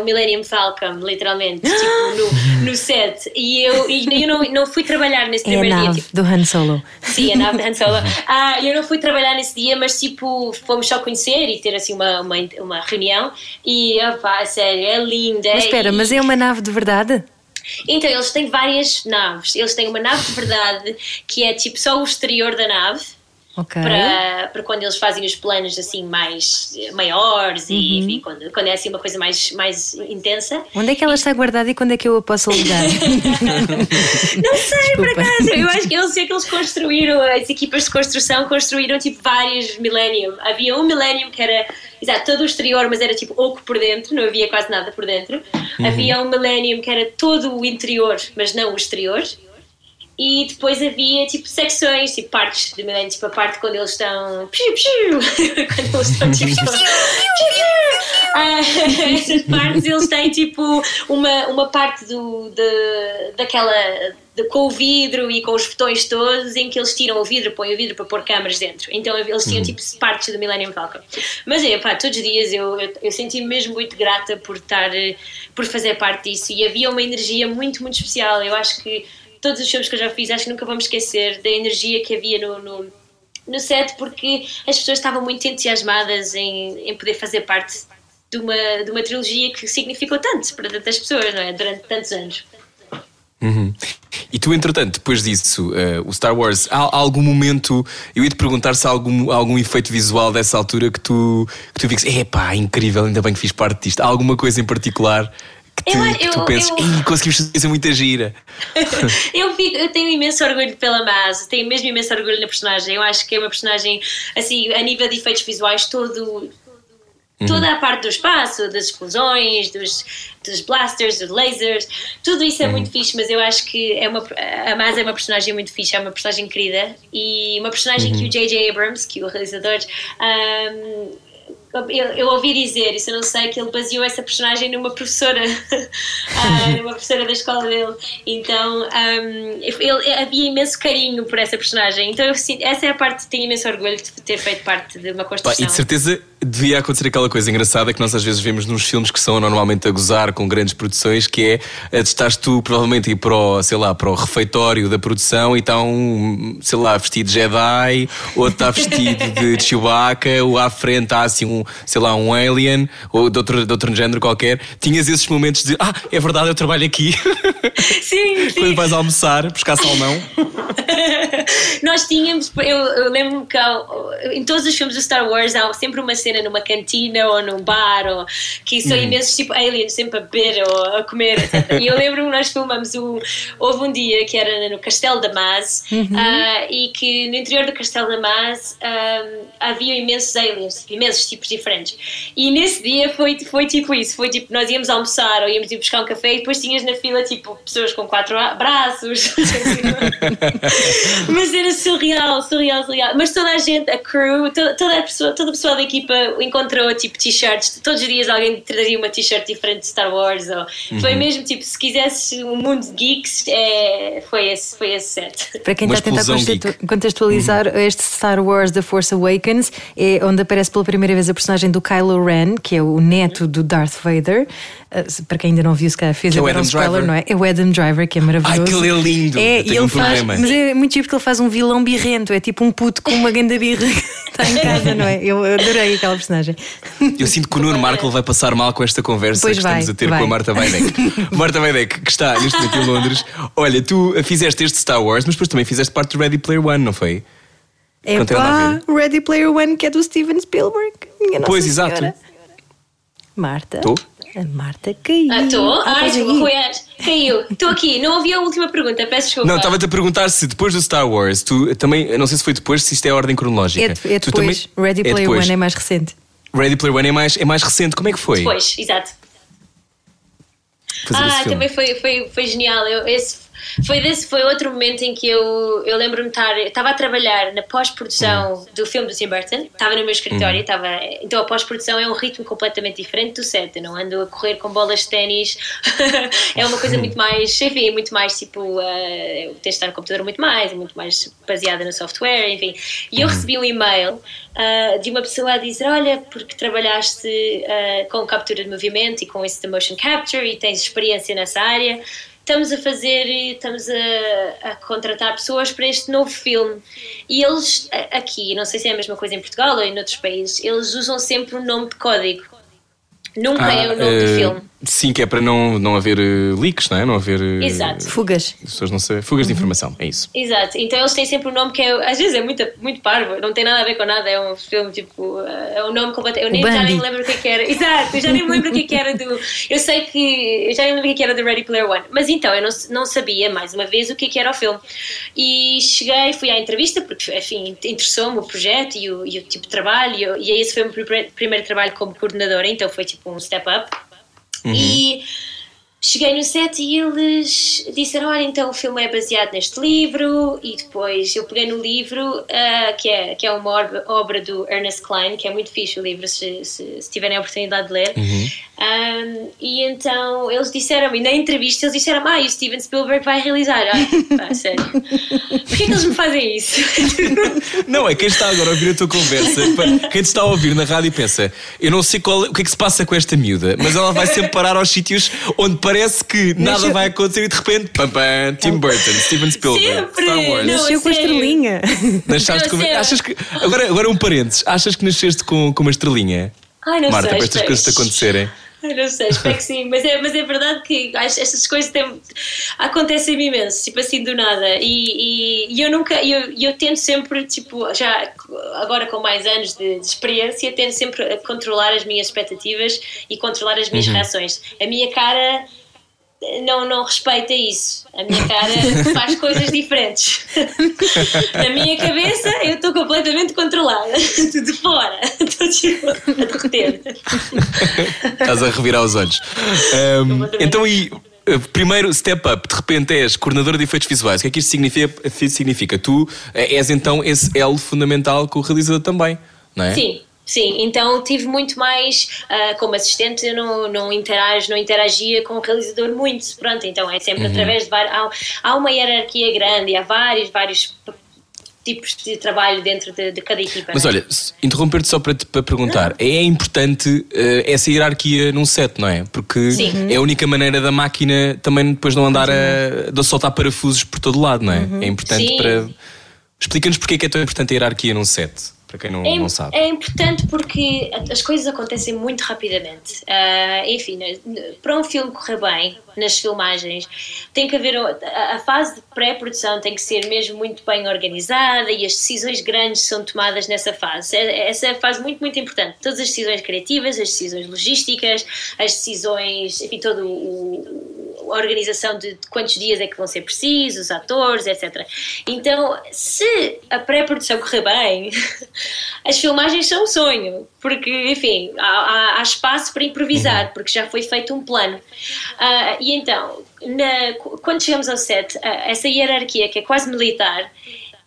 o Millennium Falcon, literalmente, tipo, no set. E eu não fui trabalhar nesse primeiro dia. É a nave do Han Solo. Sim, a nave do Han Solo. Eu não fui trabalhar nesse dia, mas tipo, fomos só conhecer e ter assim uma reunião. E, opá, sério, é linda. Mas espera, mas é uma nave de verdade? Então, eles têm várias naves. Eles têm uma nave de verdade, que é tipo só o exterior da nave. Okay. Para quando eles fazem os planos assim mais maiores, e enfim, quando é assim uma coisa mais intensa. Onde é que ela está guardada e quando é que eu a posso ligar? Não sei. Desculpa. Por acaso, eu sei que eles construíram, as equipas de construção construíram tipo vários Millennium. Havia um Millennium que era, exato, todo o exterior, mas era tipo oco por dentro, não havia quase nada por dentro. Havia um Millennium que era todo o interior, mas não o exterior. E depois havia tipo secções, tipo partes do Millennium, tipo a parte quando eles estão piu, piu, quando eles estão tipo piu, piu, piu, piu. Essas partes, eles têm tipo uma parte daquela com o vidro e com os botões todos, em que eles tiram o vidro, põem o vidro para pôr câmaras dentro. Então eles tinham tipo partes do Millennium Falcon. Mas é, pá, todos os dias eu senti-me mesmo muito grata por fazer parte disso, e havia uma energia muito, muito especial. Eu acho que todos os filmes que eu já fiz, acho que nunca vamos esquecer da energia que havia no set, porque as pessoas estavam muito entusiasmadas em poder fazer parte de uma trilogia que significou tanto para tantas pessoas, não é? Durante tantos anos. E tu, entretanto, depois disso, o Star Wars, há algum momento, eu ia-te perguntar se há algum efeito visual dessa altura que tu fiques, epá, incrível, ainda bem que fiz parte disto. Há alguma coisa em particular... Que tu pensas, conseguimos fazer muita gira. Eu tenho imenso orgulho pela Maz, tenho mesmo imenso orgulho na personagem. Eu acho que é uma personagem, assim, a nível de efeitos visuais, toda a parte do espaço, das explosões, dos blasters, dos lasers, tudo isso é muito fixe, mas eu acho que a Maz é uma personagem muito fixe, é uma personagem querida, e uma personagem que o J.J. Abrams, que o realizador... Eu ouvi dizer, isso eu não sei, que ele baseou essa personagem numa professora numa professora da escola dele. Então ele havia imenso carinho por essa personagem. Então essa é a parte que tenho imenso orgulho de ter feito parte de uma construção. E de certeza devia acontecer aquela coisa engraçada que nós às vezes vemos nos filmes que são normalmente a gozar com grandes produções, que é, estás tu provavelmente a ir para o refeitório da produção e está um, sei lá, vestido de Jedi, outro está vestido de Chewbacca, ou à frente está assim um Alien, ou de outro género qualquer. Tinhas esses momentos de, é verdade, eu trabalho aqui. Sim, sim. Quando vais almoçar, buscar salmão. Nós tínhamos, eu lembro-me que em todos os filmes do Star Wars há sempre uma cena numa cantina ou num bar, ou, que são imensos tipo aliens sempre a beber ou a comer, etc. E eu lembro-me que nós filmamos houve um dia que era no Castelo da Maz, e que no interior do Castelo da Maz havia imensos aliens, imensos tipos diferentes, e nesse dia foi tipo isso, foi tipo, nós íamos almoçar ou íamos buscar um café e depois tinhas na fila tipo pessoas com 4 braços. Mas era surreal, mas toda a gente, a crew, toda a pessoa da equipa encontrou tipo t-shirts, todos os dias alguém trazia uma t-shirt diferente de Star Wars, ou... Foi mesmo tipo, se quisesses um mundo de geeks, foi esse set. Para quem está a tentar contextualizar, este Star Wars The Force Awakens é onde aparece pela primeira vez a personagem do Kylo Ren, que é o neto do Darth Vader. Para quem ainda não viu, se calhar fez a um spoiler, não é? É o Adam Driver, que é maravilhoso. Aquele é lindo, ele faz, mas é muito tipo que ele faz um vilão birrento, é tipo um puto com uma ganda birra que está em casa, não é? Eu adorei aquela personagem. Eu sinto que o Nuno Marco vai passar mal com esta conversa que estamos a ter com a Marta Baidek. Marta Baidek, que está neste momento em Londres. Olha, tu fizeste este Star Wars, mas depois também fizeste parte do Ready Player One, não foi? É pá, o Ready Player One, que é do Steven Spielberg. Minha pois, Nossa Senhora. Exato. Marta? Estou? A Marta caiu. Estou? Caiu. Estou aqui. Não ouvi a última pergunta, peço desculpa. Não, estava-te a perguntar se depois do Star Wars, tu também, não sei se foi depois, se isto é a ordem cronológica. É depois. Tu também... Ready Player One é mais recente. Ready Player One é mais recente. Como é que foi? Depois, exato. Também foi genial. Foi outro momento em que eu lembro-me estava a trabalhar na pós-produção do filme do Tim Burton, estava no meu escritório, então a pós-produção é um ritmo completamente diferente do set, eu não ando a correr com bolas de ténis, é uma coisa muito mais, enfim, muito mais tipo, tens de estar no computador muito mais baseada no software, enfim, e eu recebi um e-mail de uma pessoa a dizer, olha, porque trabalhaste com captura de movimento e com isso de motion capture e tens experiência nessa área, estamos a contratar pessoas para este novo filme. E eles, aqui, não sei se é a mesma coisa em Portugal ou em outros países, eles usam sempre o nome de código. Nunca é o nome do filme. Sim, que é para não haver leaks, não é? Não haver fugas. As pessoas não sabem. Fugas de informação, é isso. Exato. Então eles têm sempre um nome que é, às vezes é muito, muito parvo, não tem nada a ver com nada, é um filme tipo. É um nome completo. Eu já nem me lembro o que era. Exato, eu já nem me lembro o que era do. Eu sei que. Eu já nem me lembro o que era do Ready Player One. Mas então, eu não sabia, mais uma vez, o que era o filme. E cheguei, fui à entrevista, porque, enfim, interessou-me o projeto e o tipo de trabalho, e esse foi o meu primeiro trabalho como coordenadora, então foi tipo um step up. E cheguei no set e eles disseram, olha, então o filme é baseado neste livro, e depois eu peguei no livro, que é uma obra do Ernest Cline, que é muito fixe o livro, se tiverem a oportunidade de ler. E então eles disseram, e na entrevista eles disseram, e o Steven Spielberg vai realizar. Sério, porquê é que eles me fazem isso? Não, é quem está agora a ouvir a tua conversa, quem te está a ouvir na rádio pensa, eu não sei o que é que se passa com esta miúda, mas ela vai sempre parar aos sítios onde parece que nada vai acontecer e de repente Tim Burton, Steven Spielberg, sempre. Star Wars. Nasceu com a estrelinha. Nasceste com... Achas que... Agora um parênteses, achas que nasceste com uma estrelinha? Ai, não, Marta, sei, para estas coisas te acontecerem. Eu não sei, espero que sim, mas é verdade que estas coisas acontecem-me imenso, tipo assim do nada, e eu nunca, eu tento sempre, tipo, já agora com mais anos de experiência, tento sempre controlar as minhas expectativas e controlar as minhas reações. A minha cara não respeita isso, a minha cara faz coisas diferentes. Na minha cabeça eu estou completamente controlada, de fora, estou tipo a derreter. Estás a revirar os olhos. Então, e primeiro step up, de repente és coordenadora de efeitos visuais, o que é que isto significa? Tu és então esse elo fundamental com o realizador também, não é? Sim, então tive muito mais, como assistente, eu não interagia com o realizador muito, pronto, então é sempre através de vários, há uma hierarquia grande e há vários tipos de trabalho dentro de cada equipa. Mas olha, interromper-te só para perguntar, é importante essa hierarquia num set, não é? Porque é a única maneira da máquina também depois não andar a soltar parafusos por todo lado, não é? É importante para... Explica-nos porque é que é tão importante a hierarquia num set. Para quem não sabe. É importante porque as coisas acontecem muito rapidamente. Enfim, para um filme correr bem, nas filmagens, tem que haver a fase de pré-produção tem que ser mesmo muito bem organizada e as decisões grandes são tomadas nessa fase. Essa é a fase muito, muito importante. Todas as decisões criativas, as decisões logísticas, as decisões, enfim, toda a organização de quantos dias é que vão ser precisos, os atores, etc. Então, se a pré-produção correr bem... As filmagens são um sonho, porque, enfim, há espaço para improvisar, porque já foi feito um plano. E então, quando chegamos ao set, essa hierarquia que é quase militar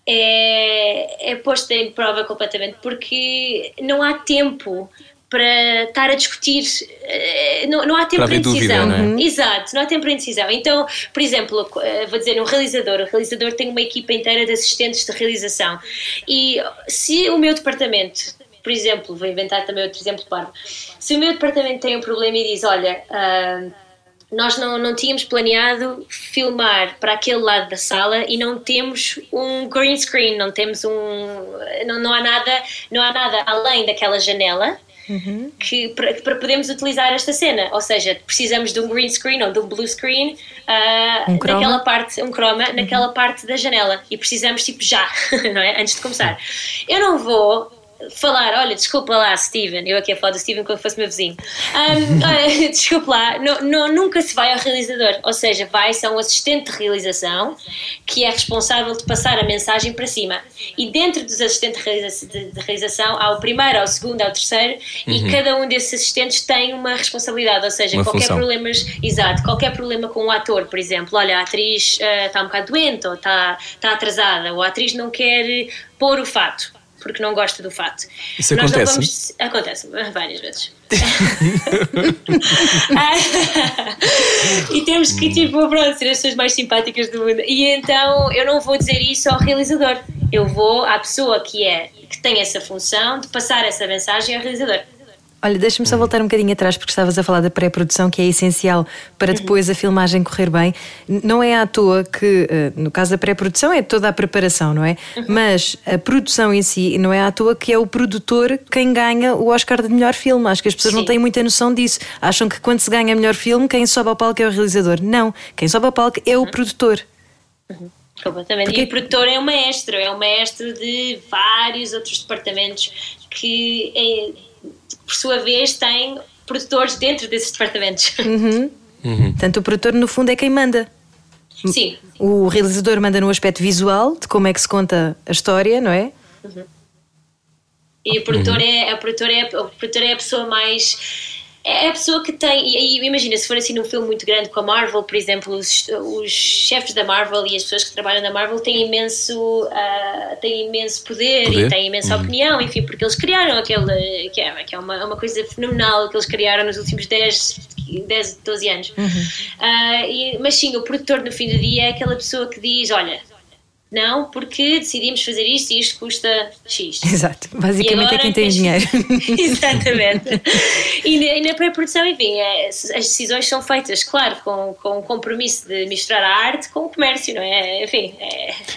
é posta em prova completamente, porque não há tempo para estar a discutir, não há tempo para indecisão. Dúvida, é? Exato, não há tempo para indecisão. Então, por exemplo, vou dizer, o realizador tem uma equipa inteira de assistentes de realização e se o meu departamento, por exemplo, vou inventar também outro exemplo, parvo, se o meu departamento tem um problema e diz, olha, nós não tínhamos planeado filmar para aquele lado da sala e não temos um green screen, não temos não há nada além daquela janela, que para podermos utilizar esta cena, ou seja, precisamos de um green screen ou de um blue screen, naquela parte, um croma, naquela parte da janela e precisamos tipo já, não é? Antes de começar. Eu não vou falar, olha, desculpa lá, Steven, eu aqui a falar do Steven como se fosse meu vizinho, olha, desculpa lá, nunca se vai ao realizador, ou seja, vai-se a um assistente de realização que é responsável de passar a mensagem para cima, e dentro dos assistentes de realização há o primeiro, há o segundo, há o terceiro, e cada um desses assistentes tem uma responsabilidade, ou seja, uma qualquer problema com o ator, por exemplo, olha, a atriz está um bocado doente, ou está atrasada, ou a atriz não quer pôr o fato, porque não gosta do fato. Isso acontece? Acontece várias vezes. E temos que, pronto, ser as pessoas mais simpáticas do mundo. E então eu não vou dizer isso ao realizador. Eu vou à pessoa que tem essa função de passar essa mensagem ao realizador. Olha, deixa-me só voltar um bocadinho atrás, porque estavas a falar da pré-produção, que é essencial para depois a filmagem correr bem. Não é à toa que, no caso da pré-produção, é toda a preparação, não é? Mas a produção em si, não é à toa que é o produtor quem ganha o Oscar de melhor filme. Acho que as pessoas não têm muita noção disso. Acham que quando se ganha melhor filme, quem sobe ao palco é o realizador. Não, quem sobe ao palco é o produtor. Completamente. Porque... E o produtor é um maestro de vários outros departamentos que... por sua vez, tem produtores dentro desses departamentos. Portanto, o produtor, no fundo, é quem manda. Sim. O realizador manda no aspecto visual, de como é que se conta a história, não é? E o produtor, é a pessoa mais... É a pessoa que tem, e imagina, se for assim num filme muito grande com a Marvel, por exemplo, os chefes da Marvel e as pessoas que trabalham na Marvel têm imenso poder? E têm imensa opinião, enfim, porque eles criaram aquele, que é uma coisa fenomenal que eles criaram nos últimos 12 anos. Mas sim, o produtor no fim do dia é aquela pessoa que diz, olha... Não, porque decidimos fazer isto e isto custa X. Exato, basicamente agora, é quem tem dinheiro. Exatamente. E na pré-produção, enfim, as decisões são feitas, claro, com o compromisso de misturar a arte com o comércio, não é? Enfim.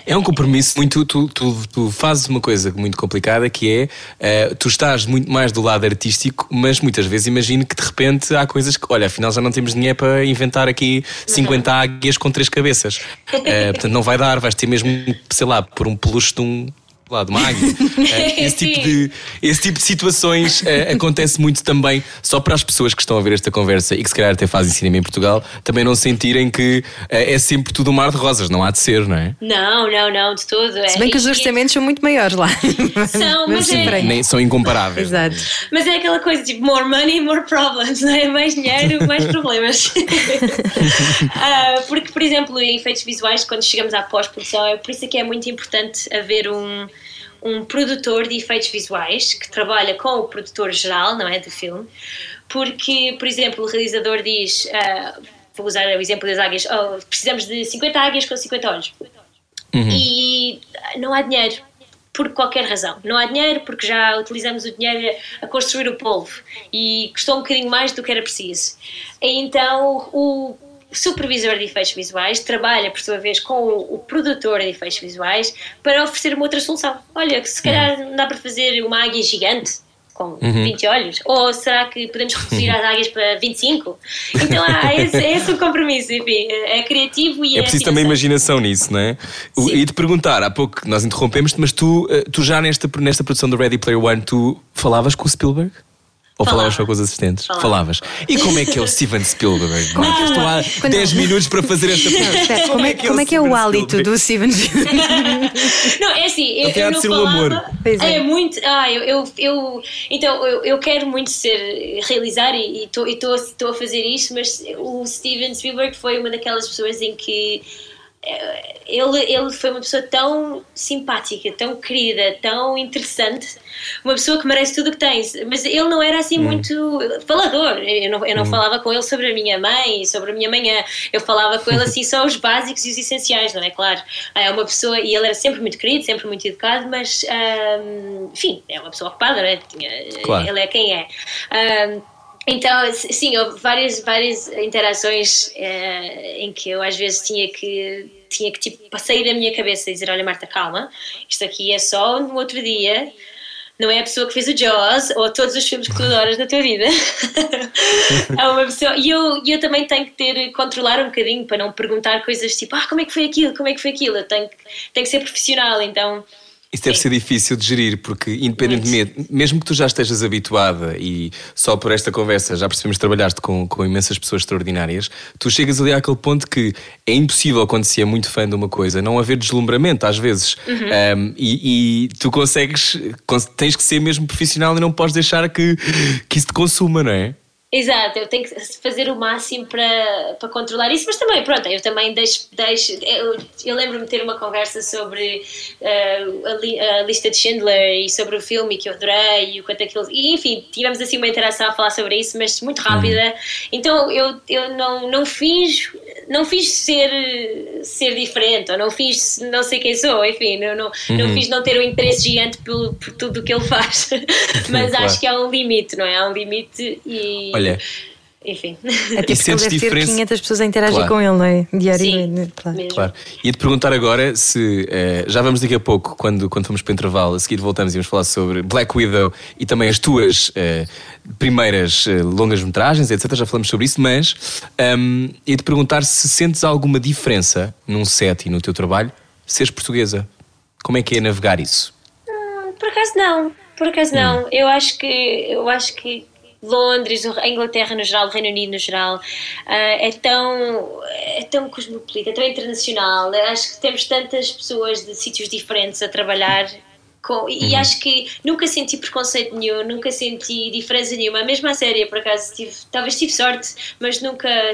É um compromisso muito. Tu fazes uma coisa muito complicada que é. Tu estás muito mais do lado artístico, mas muitas vezes imagino que de repente há coisas que, olha, afinal já não temos dinheiro para inventar aqui 50 águias com 3 cabeças. Portanto, não vai dar, vais ter mesmo. Sei lá, por um peluche de uma águia. Esse tipo de situações acontece muito também, só para as pessoas que estão a ver esta conversa e que se calhar até fazem cinema em Portugal, também não sentirem que é sempre tudo um mar de rosas, não há de ser, não é? Não, de todo. Se bem que os orçamentos são muito maiores lá. São, são incomparáveis. Exato. Mas é aquela coisa tipo more money, more problems, não é? Mais dinheiro, mais problemas. Porque, por exemplo, em efeitos visuais, quando chegamos à pós-produção, é por isso que é muito importante haver um produtor de efeitos visuais que trabalha com o produtor geral, não é, do filme, porque, por exemplo, o realizador diz, vou usar o exemplo das águias, precisamos de 50 águias com 50 olhos e não há dinheiro, por qualquer razão. Não há dinheiro porque já utilizamos o dinheiro a construir o polvo e custou um bocadinho mais do que era preciso. Então o supervisor de efeitos visuais trabalha, por sua vez, com o produtor de efeitos visuais para oferecer uma outra solução. Olha, que se calhar não dá para fazer uma águia gigante com 20 olhos, ou será que podemos reduzir as águias para 25? Então esse é o compromisso, enfim, é criativo e é preciso também imaginação nisso, não é? E te perguntar, há pouco nós interrompemos-te, mas tu já nesta produção do Ready Player One, tu falavas com o Spielberg? Ou falavas só com os assistentes? Falavas. E como é que é o Steven Spielberg? Como é que estou há 10 minutos para fazer esta pergunta? Como é que é o hálito do Steven Spielberg? Não, é assim, eu não falava... É muito... Eu quero muito realizar e estou a fazer isso, mas o Steven Spielberg foi uma daquelas pessoas em que... Ele foi uma pessoa tão simpática, tão querida, tão interessante, uma pessoa que merece tudo o que tem, mas ele não era assim muito falador. Eu não falava com ele sobre a minha mãe e sobre a minha manhã, eu falava com ele assim só os básicos e os essenciais, não é? Claro, é uma pessoa, e ele era sempre muito querido, sempre muito educado, mas enfim, é uma pessoa ocupada, não é? Claro. Ele é quem é. Então, sim, houve várias interações em que eu às vezes tinha que tipo, sair da minha cabeça e dizer, olha Marta, calma, isto aqui é só um outro dia, não é a pessoa que fez o Jaws ou todos os filmes que tu adoras na tua vida. É uma pessoa, e eu também tenho que controlar um bocadinho para não perguntar coisas tipo, como é que foi aquilo, eu tenho que ser profissional, então... Isso deve ser difícil de gerir, porque independentemente, mesmo que tu já estejas habituada e só por esta conversa já percebemos que trabalhaste com imensas pessoas extraordinárias, tu chegas ali àquele ponto que é impossível, quando se é muito fã de uma coisa, não haver deslumbramento às vezes. E tu consegues, tens que ser mesmo profissional e não podes deixar que isso te consuma, não é? Exato, eu tenho que fazer o máximo para controlar isso, mas também, pronto, eu também deixo, eu lembro-me de ter uma conversa sobre a lista de Schindler e sobre o filme que eu adorei e o quanto aquilo, e enfim, tivemos assim uma interação a falar sobre isso, mas muito rápida, então eu não fiz ser diferente, ou não fiz não sei quem sou, enfim, não fiz não ter um interesse gigante por tudo o que ele faz, mas claro, acho que há um limite, não é? Há um limite e... Olha, enfim. Até porque ele deve ter 500 pessoas a interagir com ele, não é? Diariamente. Sim, claro. Ia-te perguntar agora se... já vamos daqui a pouco, quando vamos para o intervalo, a seguir voltamos e vamos falar sobre Black Widow e também as tuas primeiras longas-metragens, etc. Já falamos sobre isso, mas ia-te perguntar se sentes alguma diferença num set e no teu trabalho, seres portuguesa. Como é que é navegar isso? Por acaso não. Eu acho que Londres, a Inglaterra no geral, o Reino Unido no geral, é tão cosmopolita, é tão internacional. Acho que temos tantas pessoas de sítios diferentes a trabalhar e acho que nunca senti preconceito nenhum, nunca senti diferença nenhuma. Mesmo à série, por acaso, talvez tive sorte, mas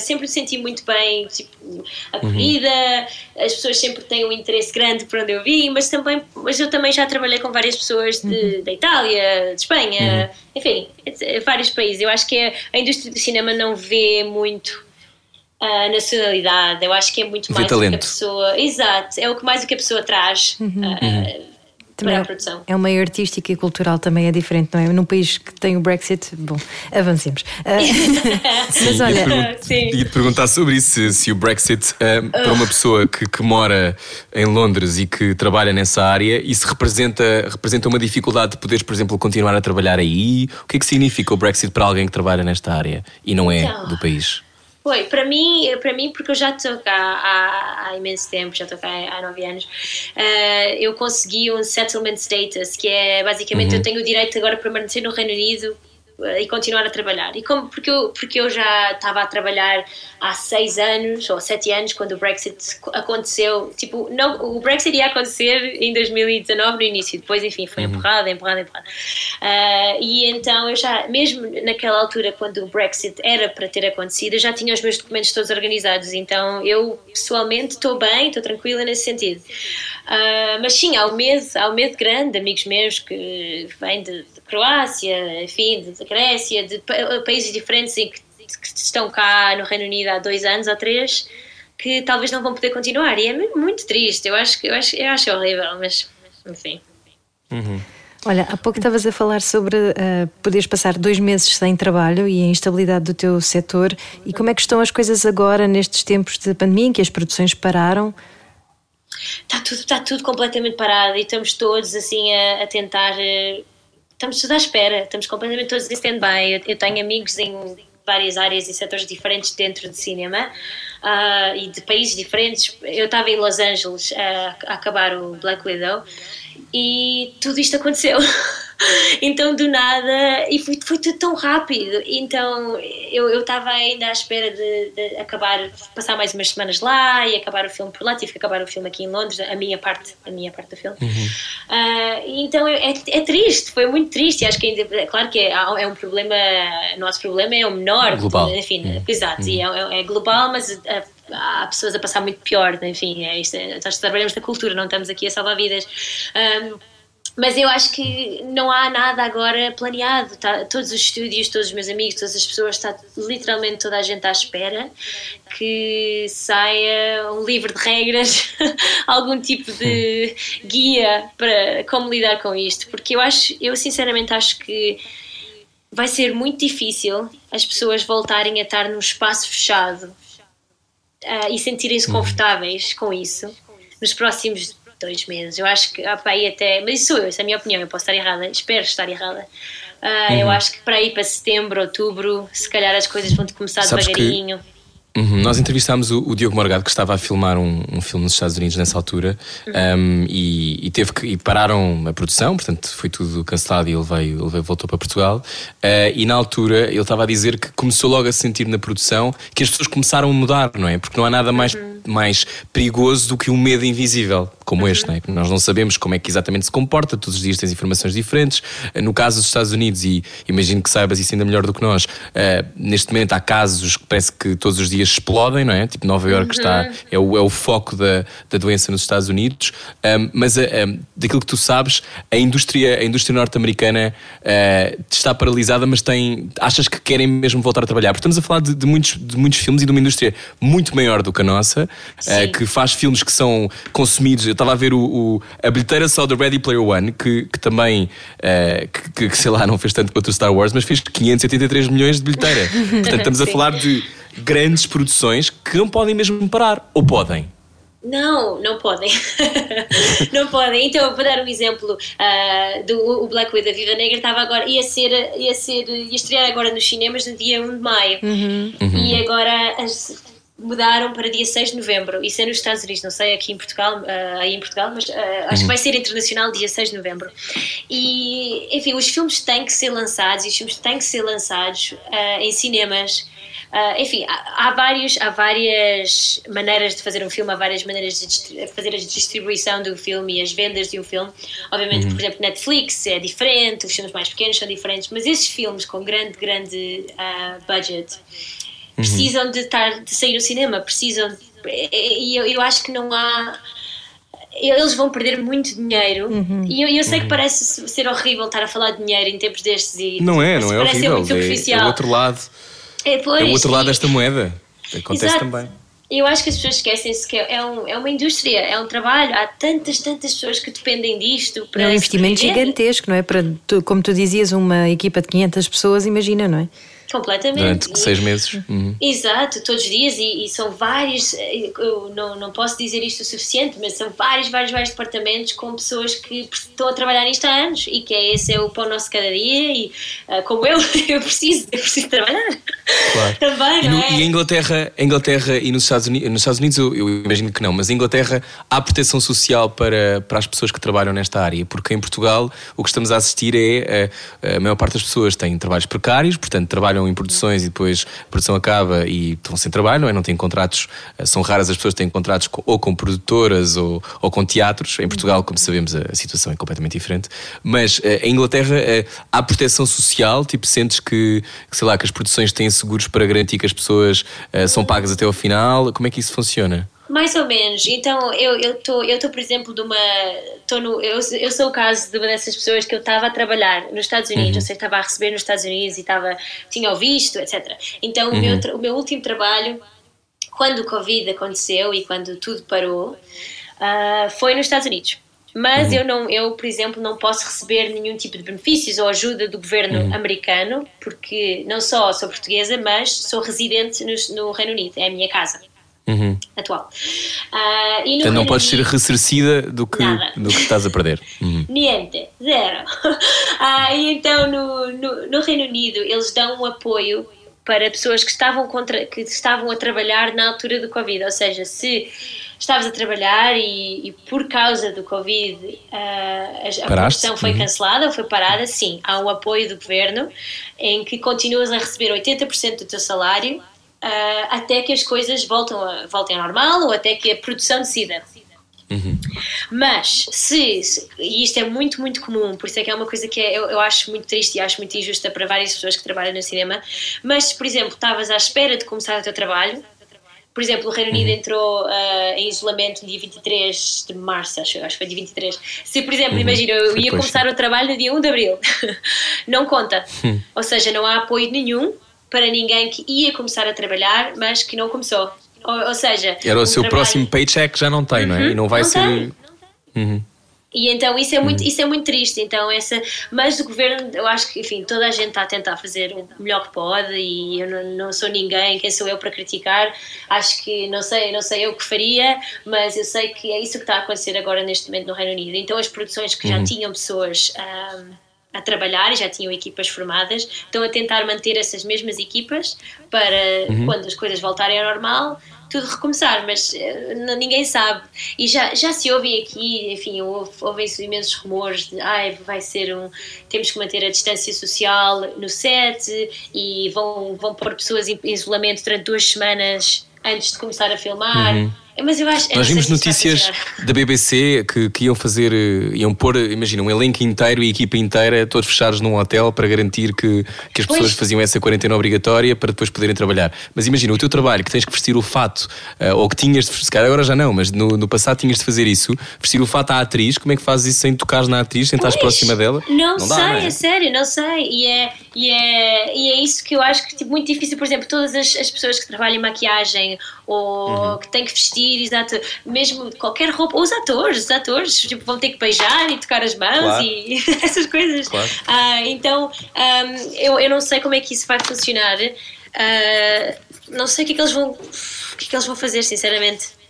sempre me senti muito bem, tipo, acolhida, as pessoas sempre têm um interesse grande por onde eu vim, mas eu também já trabalhei com várias pessoas da Itália, de Espanha, enfim, vários países. Eu acho que a indústria do cinema não vê muito a nacionalidade, eu acho que é muito mais do que a pessoa... Exato, é o que mais do que a pessoa traz... É uma meio artística e cultural, também é diferente, não é? Num país que tem o Brexit, bom, avancemos. Mas olha, ia-te perguntar sobre isso, se o Brexit, para uma pessoa que mora em Londres e que trabalha nessa área, isso representa uma dificuldade de poderes, por exemplo, continuar a trabalhar aí? O que é que significa o Brexit para alguém que trabalha nesta área e não é do país? Foi, para mim, porque eu já estou cá há imenso tempo, já estou cá há 9 anos, eu consegui um settlement status, que é basicamente eu tenho o direito agora de permanecer no Reino Unido e continuar a trabalhar. E porque eu já estava a trabalhar há 6 anos ou 7 anos quando o Brexit aconteceu, tipo, o Brexit ia acontecer em 2019 no início, depois enfim foi empurrado. E então eu já, mesmo naquela altura quando o Brexit era para ter acontecido, eu já tinha os meus documentos todos organizados, então eu pessoalmente estou bem, estou tranquila nesse sentido. Mas sim, há um medo grande, amigos meus que vêm de Croácia, enfim, de Grécia, de países diferentes em que estão cá no Reino Unido há 2 anos ou 3, que talvez não vão poder continuar, e é muito triste, eu acho horrível, mas enfim. Olha, há pouco estavas a falar sobre poderes passar 2 meses sem trabalho e a instabilidade do teu setor, e como é que estão as coisas agora nestes tempos de pandemia em que as produções pararam? Está tudo completamente parado e estamos todos assim a tentar, estamos todos à espera, estamos completamente todos em stand-by. Eu tenho amigos em várias áreas e setores diferentes dentro de cinema e de países diferentes. Eu estava em Los Angeles a acabar o Black Widow e tudo isto aconteceu. Então do nada, e foi tudo tão rápido, então eu estava ainda à espera de passar mais umas semanas lá e acabar o filme por lá. Tive que acabar o filme aqui em Londres, a minha parte do filme. Então é triste, foi muito triste, e acho que ainda, claro que é um problema, o nosso problema é o menor, global. Enfim, exato, e é global, mas há pessoas a passar muito pior, enfim, é isto, nós trabalhamos na cultura, não estamos aqui a salvar vidas. Mas eu acho que não há nada agora planeado, todos os estúdios, todos os meus amigos, todas as pessoas, está literalmente toda a gente à espera que saia um livro de regras, algum tipo de guia para como lidar com isto, porque eu sinceramente acho que vai ser muito difícil as pessoas voltarem a estar num espaço fechado e sentirem-se confortáveis com isso nos próximos 2 meses, eu acho que para aí até, mas isso essa é a minha opinião, eu posso estar errada, espero estar errada. Eu acho que para aí para setembro, outubro, se calhar as coisas vão começar. Sabes, devagarinho. Uhum. Nós entrevistámos o Diogo Morgado, que estava a filmar um filme nos Estados Unidos nessa altura, e pararam a produção, portanto foi tudo cancelado e ele voltou para Portugal, e na altura ele estava a dizer que começou logo a sentir na produção que as pessoas começaram a mudar, não é? Porque não há nada mais perigoso do que um medo invisível como este, não é? Nós não sabemos como é que exatamente se comporta, todos os dias tens informações diferentes. No caso dos Estados Unidos, e imagino que saibas isso ainda melhor do que nós, neste momento há casos que parece que todos os dias explodem, não é? Tipo, Nova Iorque é o foco da doença nos Estados Unidos, mas daquilo que tu sabes, a indústria norte-americana está paralisada, mas achas que querem mesmo voltar a trabalhar? Porque estamos a falar de muitos filmes e de uma indústria muito maior do que a nossa, que faz filmes que são consumidos. Eu estava a ver a bilheteira só do Ready Player One, que também que sei lá, não fez tanto quanto o Star Wars, mas fez 583 milhões de bilheteira. Portanto, estamos a falar de grandes produções que não podem mesmo parar, ou podem? Não podem. Não podem. Então eu vou dar um exemplo do Black Widow. Viva Negra estava agora, ia estrear agora nos cinemas no dia 1 de maio. E agora mudaram para dia 6 de novembro. Isso é nos Estados Unidos, não sei aqui em Portugal, aí em Portugal, mas acho que vai ser internacional dia 6 de novembro. E enfim, os filmes têm que ser lançados, em cinemas. Enfim, há várias maneiras de fazer um filme, há várias maneiras de fazer a distribuição do filme e as vendas de um filme. Obviamente, por exemplo, Netflix é diferente, os filmes mais pequenos são diferentes, mas esses filmes com grande budget precisam de sair do cinema, precisam. E eu acho que não há... Eles vão perder muito dinheiro, e eu sei que parece ser horrível estar a falar de dinheiro em tempos destes, e não é, não é horrível, muito superficial. É o outro lado. É o outro lado desta moeda. Acontece também. Eu acho que as pessoas esquecem-se que é uma indústria, é um trabalho. Há tantas pessoas que dependem disto. É um investimento gigantesco, não é? Para, como tu dizias, uma equipa de 500 pessoas, imagina, não é? Completamente. Durante 6 meses. Exato, todos os dias, e são vários, eu não posso dizer isto o suficiente, mas são vários departamentos com pessoas que estão a trabalhar nisto há anos, e que esse é o pão nosso cada dia, e como eu preciso trabalhar. Claro. Também, não é? E a Inglaterra e nos Estados Unidos eu imagino que não, mas em Inglaterra há proteção social para as pessoas que trabalham nesta área, porque em Portugal o que estamos a assistir é a maior parte das pessoas têm trabalhos precários, portanto trabalham em produções e depois a produção acaba e estão sem trabalho, não têm contratos. São raras as pessoas que têm contratos ou com produtoras ou com teatros. Em Portugal, como sabemos, a situação é completamente diferente, mas em Inglaterra há proteção social, tipo, sentes que sei lá, que as produções têm seguros para garantir que as pessoas são pagas até ao final. Como é que isso funciona? Mais ou menos. Então, eu estou, por exemplo, eu sou o caso de uma dessas pessoas que eu estava a trabalhar nos Estados Unidos, ou seja, estava a receber nos Estados Unidos e tinha o visto, etc. Então, o meu último trabalho, quando o Covid aconteceu e quando tudo parou, foi nos Estados Unidos. Mas eu, por exemplo, não posso receber nenhum tipo de benefícios ou ajuda do governo americano, porque não só sou portuguesa, mas sou residente no Reino Unido, é a minha casa. Atual. Então não podes ser ressarcida do que estás a perder. Niente, zero. E então no Reino Unido eles dão um apoio para pessoas que estavam a trabalhar na altura do Covid, ou seja, se estavas a trabalhar e por causa do Covid a produção foi cancelada ou foi parada, sim, há um apoio do governo em que continuas a receber 80% do teu salário até que as coisas voltem ao normal ou até que a produção decida. Mas se e isto é muito, muito comum, por isso é que é uma coisa que eu acho muito triste e acho muito injusta para várias pessoas que trabalham no cinema, mas se, por exemplo, estavas à espera de começar o teu trabalho, por exemplo, o Reino Unido entrou em isolamento no dia 23 de março, acho que foi dia 23. Se, por exemplo, imagina, eu ia começar o trabalho no dia 1 de abril, não conta. Ou seja, não há apoio nenhum para ninguém que ia começar a trabalhar, mas que não começou. Ou seja... Era o seu próximo paycheck, já não tem, não é? E não vai ser... E então isso é muito triste. Então mas o governo, eu acho que, enfim, toda a gente está a tentar fazer o melhor que pode, e eu não sou ninguém, quem sou eu para criticar? Acho que, não sei eu o que faria, mas eu sei que é isso que está a acontecer agora neste momento no Reino Unido. Então as produções que já tinham pessoas... a trabalhar e já tinham equipas formadas, estão a tentar manter essas mesmas equipas para quando as coisas voltarem ao normal tudo recomeçar, mas ninguém sabe. E já se ouvem aqui, enfim, ouvem-se imensos rumores de vai ser temos que manter a distância social no set e vão pôr pessoas em isolamento durante 2 semanas antes de começar a filmar. Mas eu acho, nós vimos notícias da BBC que iam pôr, imagina, um elenco inteiro e a equipa inteira todos fechados num hotel para garantir que as pessoas faziam essa quarentena obrigatória para depois poderem trabalhar. Mas imagina, o teu trabalho, que tens que vestir o fato, ou que tinhas de vestir, agora já não, mas no passado tinhas de fazer isso, vestir o fato à atriz. Como é que fazes isso sem tocares na atriz, sem estares próxima dela? Não sei, é sério, não sei. E é isso que eu acho que é muito difícil. Por exemplo, todas as pessoas que trabalham em maquiagem ou que têm que vestir, exato, mesmo qualquer roupa, ou os atores tipo, vão ter que beijar e tocar as mãos, claro, e essas coisas, claro. Então eu não sei como é que isso vai funcionar, não sei o que é que eles vão fazer, sinceramente.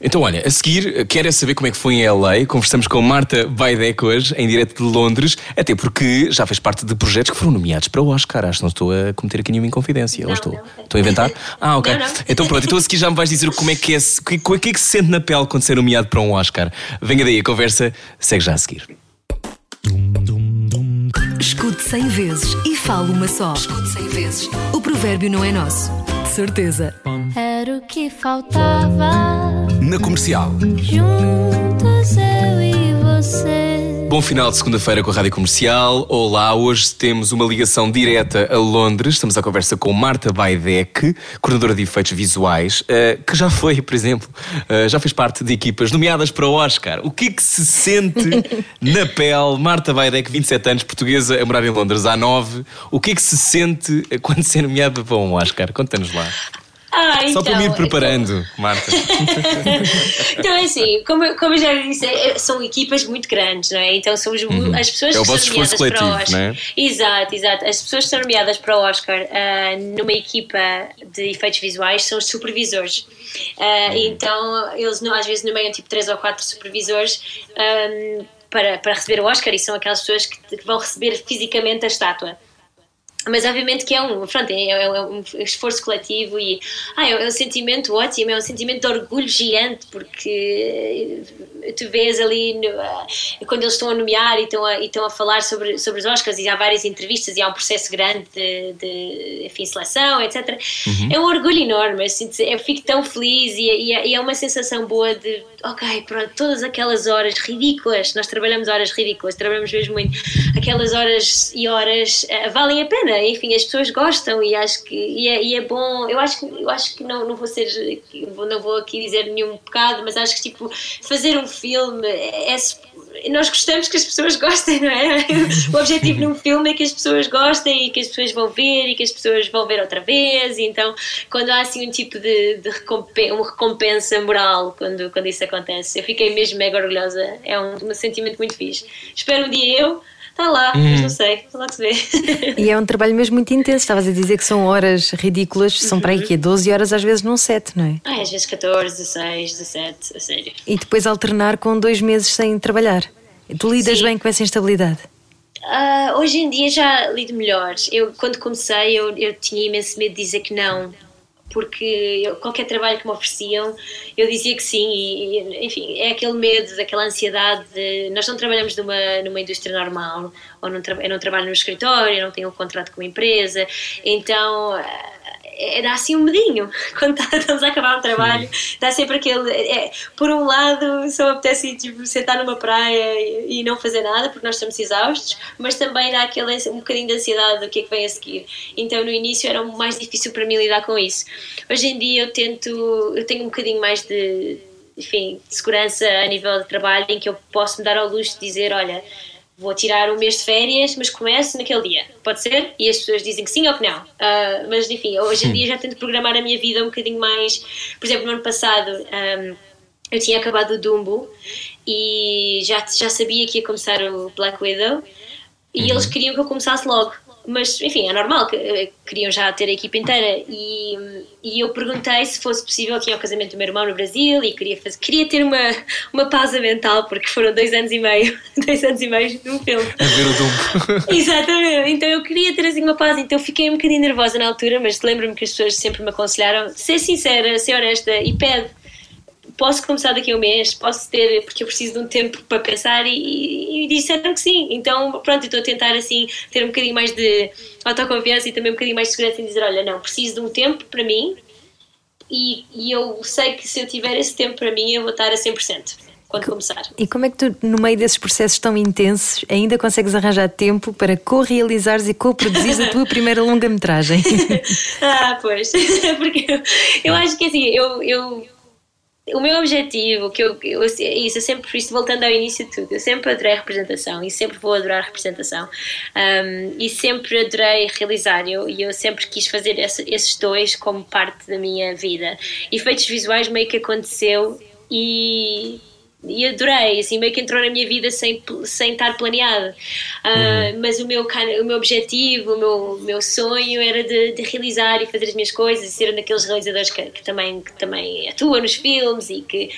Então olha, a seguir, quero saber como é que foi em LA. Conversamos com Marta Baidek hoje, em direto de Londres, até porque já fez parte de projetos que foram nomeados para o Oscar. Acho que não estou a cometer aqui nenhuma inconfidência. Estou a inventar? Ok. Não. Então pronto, então a seguir já me vais dizer como é que é, o que é que se sente na pele quando ser nomeado para um Oscar. Venha daí, a conversa segue já a seguir. Escute 100 vezes e fale uma só. Escute 100 vezes. O provérbio não é nosso, de certeza. Era o que faltava. Na Comercial. Juntos eu e você. Bom final de segunda-feira com a Rádio Comercial. Olá, hoje temos uma ligação direta a Londres. Estamos à conversa com Marta Baidek, coordenadora de efeitos visuais, que já foi, por exemplo, já fez parte de equipas nomeadas para o Oscar. O que é que se sente na pele? Marta Baidek, 27 anos, portuguesa, a morar em Londres há 9. O que é que se sente quando se é nomeada para um Oscar? Conta-nos lá. Só então, para me ir preparando, então... Marta. Então é assim, como eu já disse, são equipas muito grandes, não é? Então somos as pessoas que são nomeadas para o Oscar. É? Exato. As pessoas que são nomeadas para o Oscar numa equipa de efeitos visuais são os supervisores. Então eles às vezes nomeiam tipo 3 ou 4 supervisores para receber o Oscar, e são aquelas pessoas que vão receber fisicamente a estátua. Mas obviamente que é um esforço coletivo e é um sentimento ótimo, é um sentimento de orgulho gigante, porque tu vês ali quando eles estão a nomear e estão a falar sobre os Oscars, e há várias entrevistas e há um processo grande de seleção, etc. É um orgulho enorme, eu fico tão feliz e é uma sensação boa de pronto, todas aquelas horas ridículas, nós trabalhamos horas ridículas, trabalhamos mesmo muito, aquelas horas e horas valem a pena. Enfim, as pessoas gostam e acho que é bom. Eu acho que não vou ser, não vou aqui dizer nenhum pecado, mas acho que tipo fazer um filme nós gostamos que as pessoas gostem, não é? O objetivo num filme é que as pessoas gostem e que as pessoas vão ver e que as pessoas vão ver outra vez. E então, quando há assim um tipo de recompensa moral quando isso acontece, eu fiquei mesmo mega orgulhosa. É um sentimento muito fixe. Espero um dia eu está lá, mas não sei, lá se vê. E é um trabalho mesmo muito intenso. Estavas a dizer que são horas ridículas, são para aí que é 12 horas às vezes num set, não é? Às vezes 14, 16, 17, a sério. E depois alternar com 2 meses sem trabalhar. Tu lidas bem com essa instabilidade? Hoje em dia já lido melhor. Quando comecei eu tinha imenso medo de dizer que não, porque qualquer trabalho que me ofereciam eu dizia que sim e enfim, é aquele medo, aquela ansiedade de, nós não trabalhamos numa indústria normal, ou eu não trabalho no escritório, eu não tenho um contrato com uma empresa, então dá assim um medinho quando estamos a acabar um trabalho. Dá sempre aquele por um lado só apetece tipo, sentar numa praia e não fazer nada porque nós estamos exaustos, mas também dá aquele um bocadinho de ansiedade do que é que vem a seguir. Então no início era mais difícil para mim lidar com isso. Hoje em dia eu tenho um bocadinho mais de segurança a nível de trabalho, em que eu posso me dar ao luxo de dizer, olha, vou tirar um mês de férias, mas começo naquele dia, pode ser? E as pessoas dizem que sim ou que não, mas enfim, hoje em dia já tento programar a minha vida um bocadinho mais. Por exemplo, no ano passado eu tinha acabado o Dumbo e já sabia que ia começar o Black Widow e eles queriam que eu começasse logo. Mas, enfim, é normal, que queriam já ter a equipa inteira. E eu perguntei se fosse possível, que ia ao casamento do meu irmão no Brasil, e queria ter uma pausa mental, porque foram 2 anos e meio de um filme. A ver o Dumbo. Exatamente, então eu queria ter assim uma pausa, então fiquei um bocadinho nervosa na altura, mas lembro-me que as pessoas sempre me aconselharam, ser sincera, ser honesta, e pede, posso começar daqui a um mês, posso ter, porque eu preciso de um tempo para pensar, e disseram que sim. Então pronto, eu estou a tentar assim ter um bocadinho mais de autoconfiança e também um bocadinho mais de segurança em dizer, olha, não, preciso de um tempo para mim, e eu sei que se eu tiver esse tempo para mim eu vou estar a 100% quando começar. E como é que tu, no meio desses processos tão intensos, ainda consegues arranjar tempo para co-realizares e co-produzires a tua primeira longa-metragem? Ah, pois, porque eu acho que assim, o meu objetivo, que eu sempre, por isso, voltando ao início de tudo, eu sempre adorei representação e sempre vou adorar representação, e sempre adorei realizar, e eu sempre quis fazer esses dois como parte da minha vida. Efeitos visuais meio que aconteceu, e adorei, assim, meio que entrou na minha vida sem estar planeado. Mas o meu objetivo, o meu sonho era de realizar e fazer as minhas coisas, e ser um daqueles realizadores que também atua nos filmes, e que,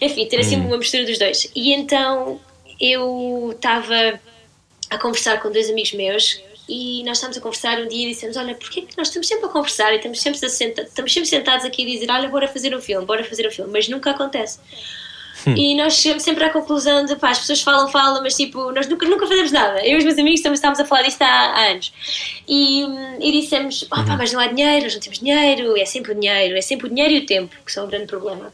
enfim, ter assim uma mistura dos dois. E então eu estava a conversar com 2 amigos meus, e nós estávamos a conversar um dia e dissemos, olha, porquê que nós estamos sempre a conversar e estamos sempre sentados aqui a dizer, olha, bora fazer um filme, mas nunca acontece. E nós chegamos sempre à conclusão de, pá, as pessoas falam, mas tipo, nós nunca fazemos nada. Eu e os meus amigos estávamos a falar disto há anos, e dissemos, pá, mas não há dinheiro, nós não temos dinheiro, é sempre o dinheiro e o tempo, que são um grande problema.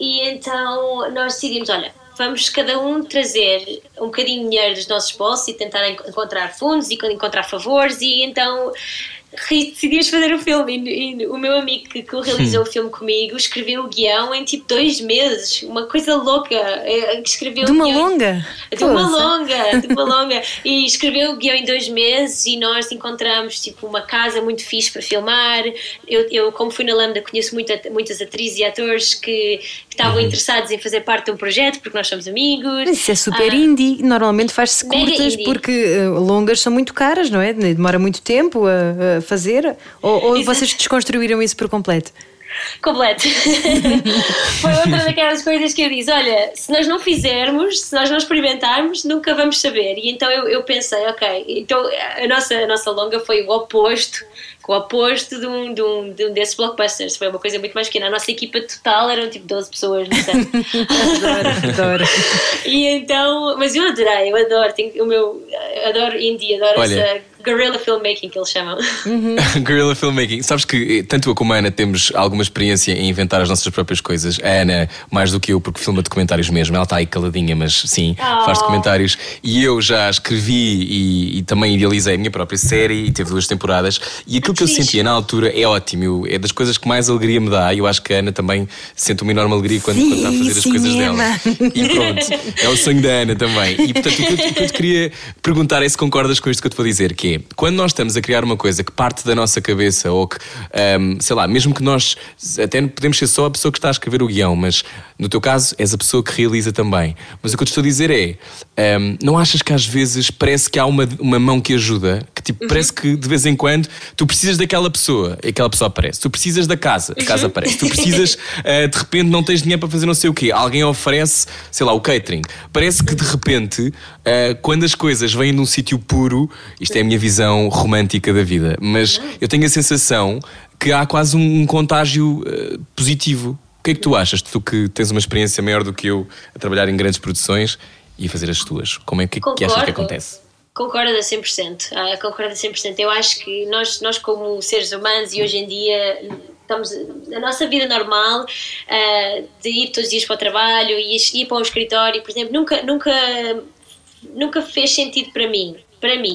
E então nós decidimos, olha, vamos cada um trazer um bocadinho de dinheiro dos nossos bolsos e tentar encontrar fundos e encontrar favores, e então decidimos fazer o filme. E o meu amigo que realizou o filme comigo escreveu o guião em tipo 2 meses, uma coisa louca. Escreveu de uma longa e escreveu o guião em 2 meses, e nós encontramos tipo uma casa muito fixe para filmar. Eu como fui na Lambda, conheço muitas atrizes e atores que estavam interessados em fazer parte de um projeto, porque nós somos amigos. Mas isso é super indie, normalmente faz-se curtas indie, porque longas são muito caras, não é? Demora muito tempo a fazer, ou vocês desconstruíram isso por completo? Completo. Foi outra daquelas coisas que eu disse, olha, se nós não fizermos, se nós não experimentarmos, nunca vamos saber. E então eu pensei, ok, então a nossa longa foi o oposto de um desses blockbusters, foi uma coisa muito mais pequena. A nossa equipa total eram tipo 12 pessoas, não sei. Adoro. E então, mas eu adoro, adoro indie, adoro, olha, essa guerrilla filmmaking que eles chamam. Guerrilla filmmaking. Sabes que tanto eu como a Ana temos alguma experiência em inventar as nossas próprias coisas. A Ana, mais do que eu, porque filma documentários mesmo. Ela está aí caladinha, mas sim, faz documentários. E eu já escrevi e também idealizei a minha própria série, e teve 2 temporadas. E aquilo que eu sentia na altura é ótimo. É das coisas que mais alegria me dá. E eu acho que a Ana também sente uma enorme alegria quando está a fazer as coisas dela. E pronto, é o sonho da Ana também. E portanto, o que eu te queria perguntar é se concordas com isto que eu te vou dizer, que é, quando nós estamos a criar uma coisa que parte da nossa cabeça, ou que, sei lá, mesmo que nós até podemos ser só a pessoa que está a escrever o guião, mas no teu caso és a pessoa que realiza também. Mas o que eu te estou a dizer é, não achas que às vezes parece que há uma mão que ajuda? Que tipo, parece que de vez em quando tu precisas daquela pessoa, e aquela pessoa aparece. Tu precisas da casa, a casa aparece. Tu precisas, de repente não tens dinheiro para fazer não sei o quê, alguém oferece, sei lá, o catering. Parece que de repente, quando as coisas vêm de um sítio puro, isto é a minha visão romântica da vida, mas eu tenho a sensação que há quase um contágio positivo. O que é que tu achas? Tu que tens uma experiência maior do que eu a trabalhar em grandes produções e a fazer as tuas, como é que achas que acontece? Concordo a 100%. Eu acho que nós como seres humanos, e hoje em dia estamos, a nossa vida normal, de ir todos os dias para o trabalho e ir para um escritório, por exemplo, nunca fez sentido para mim,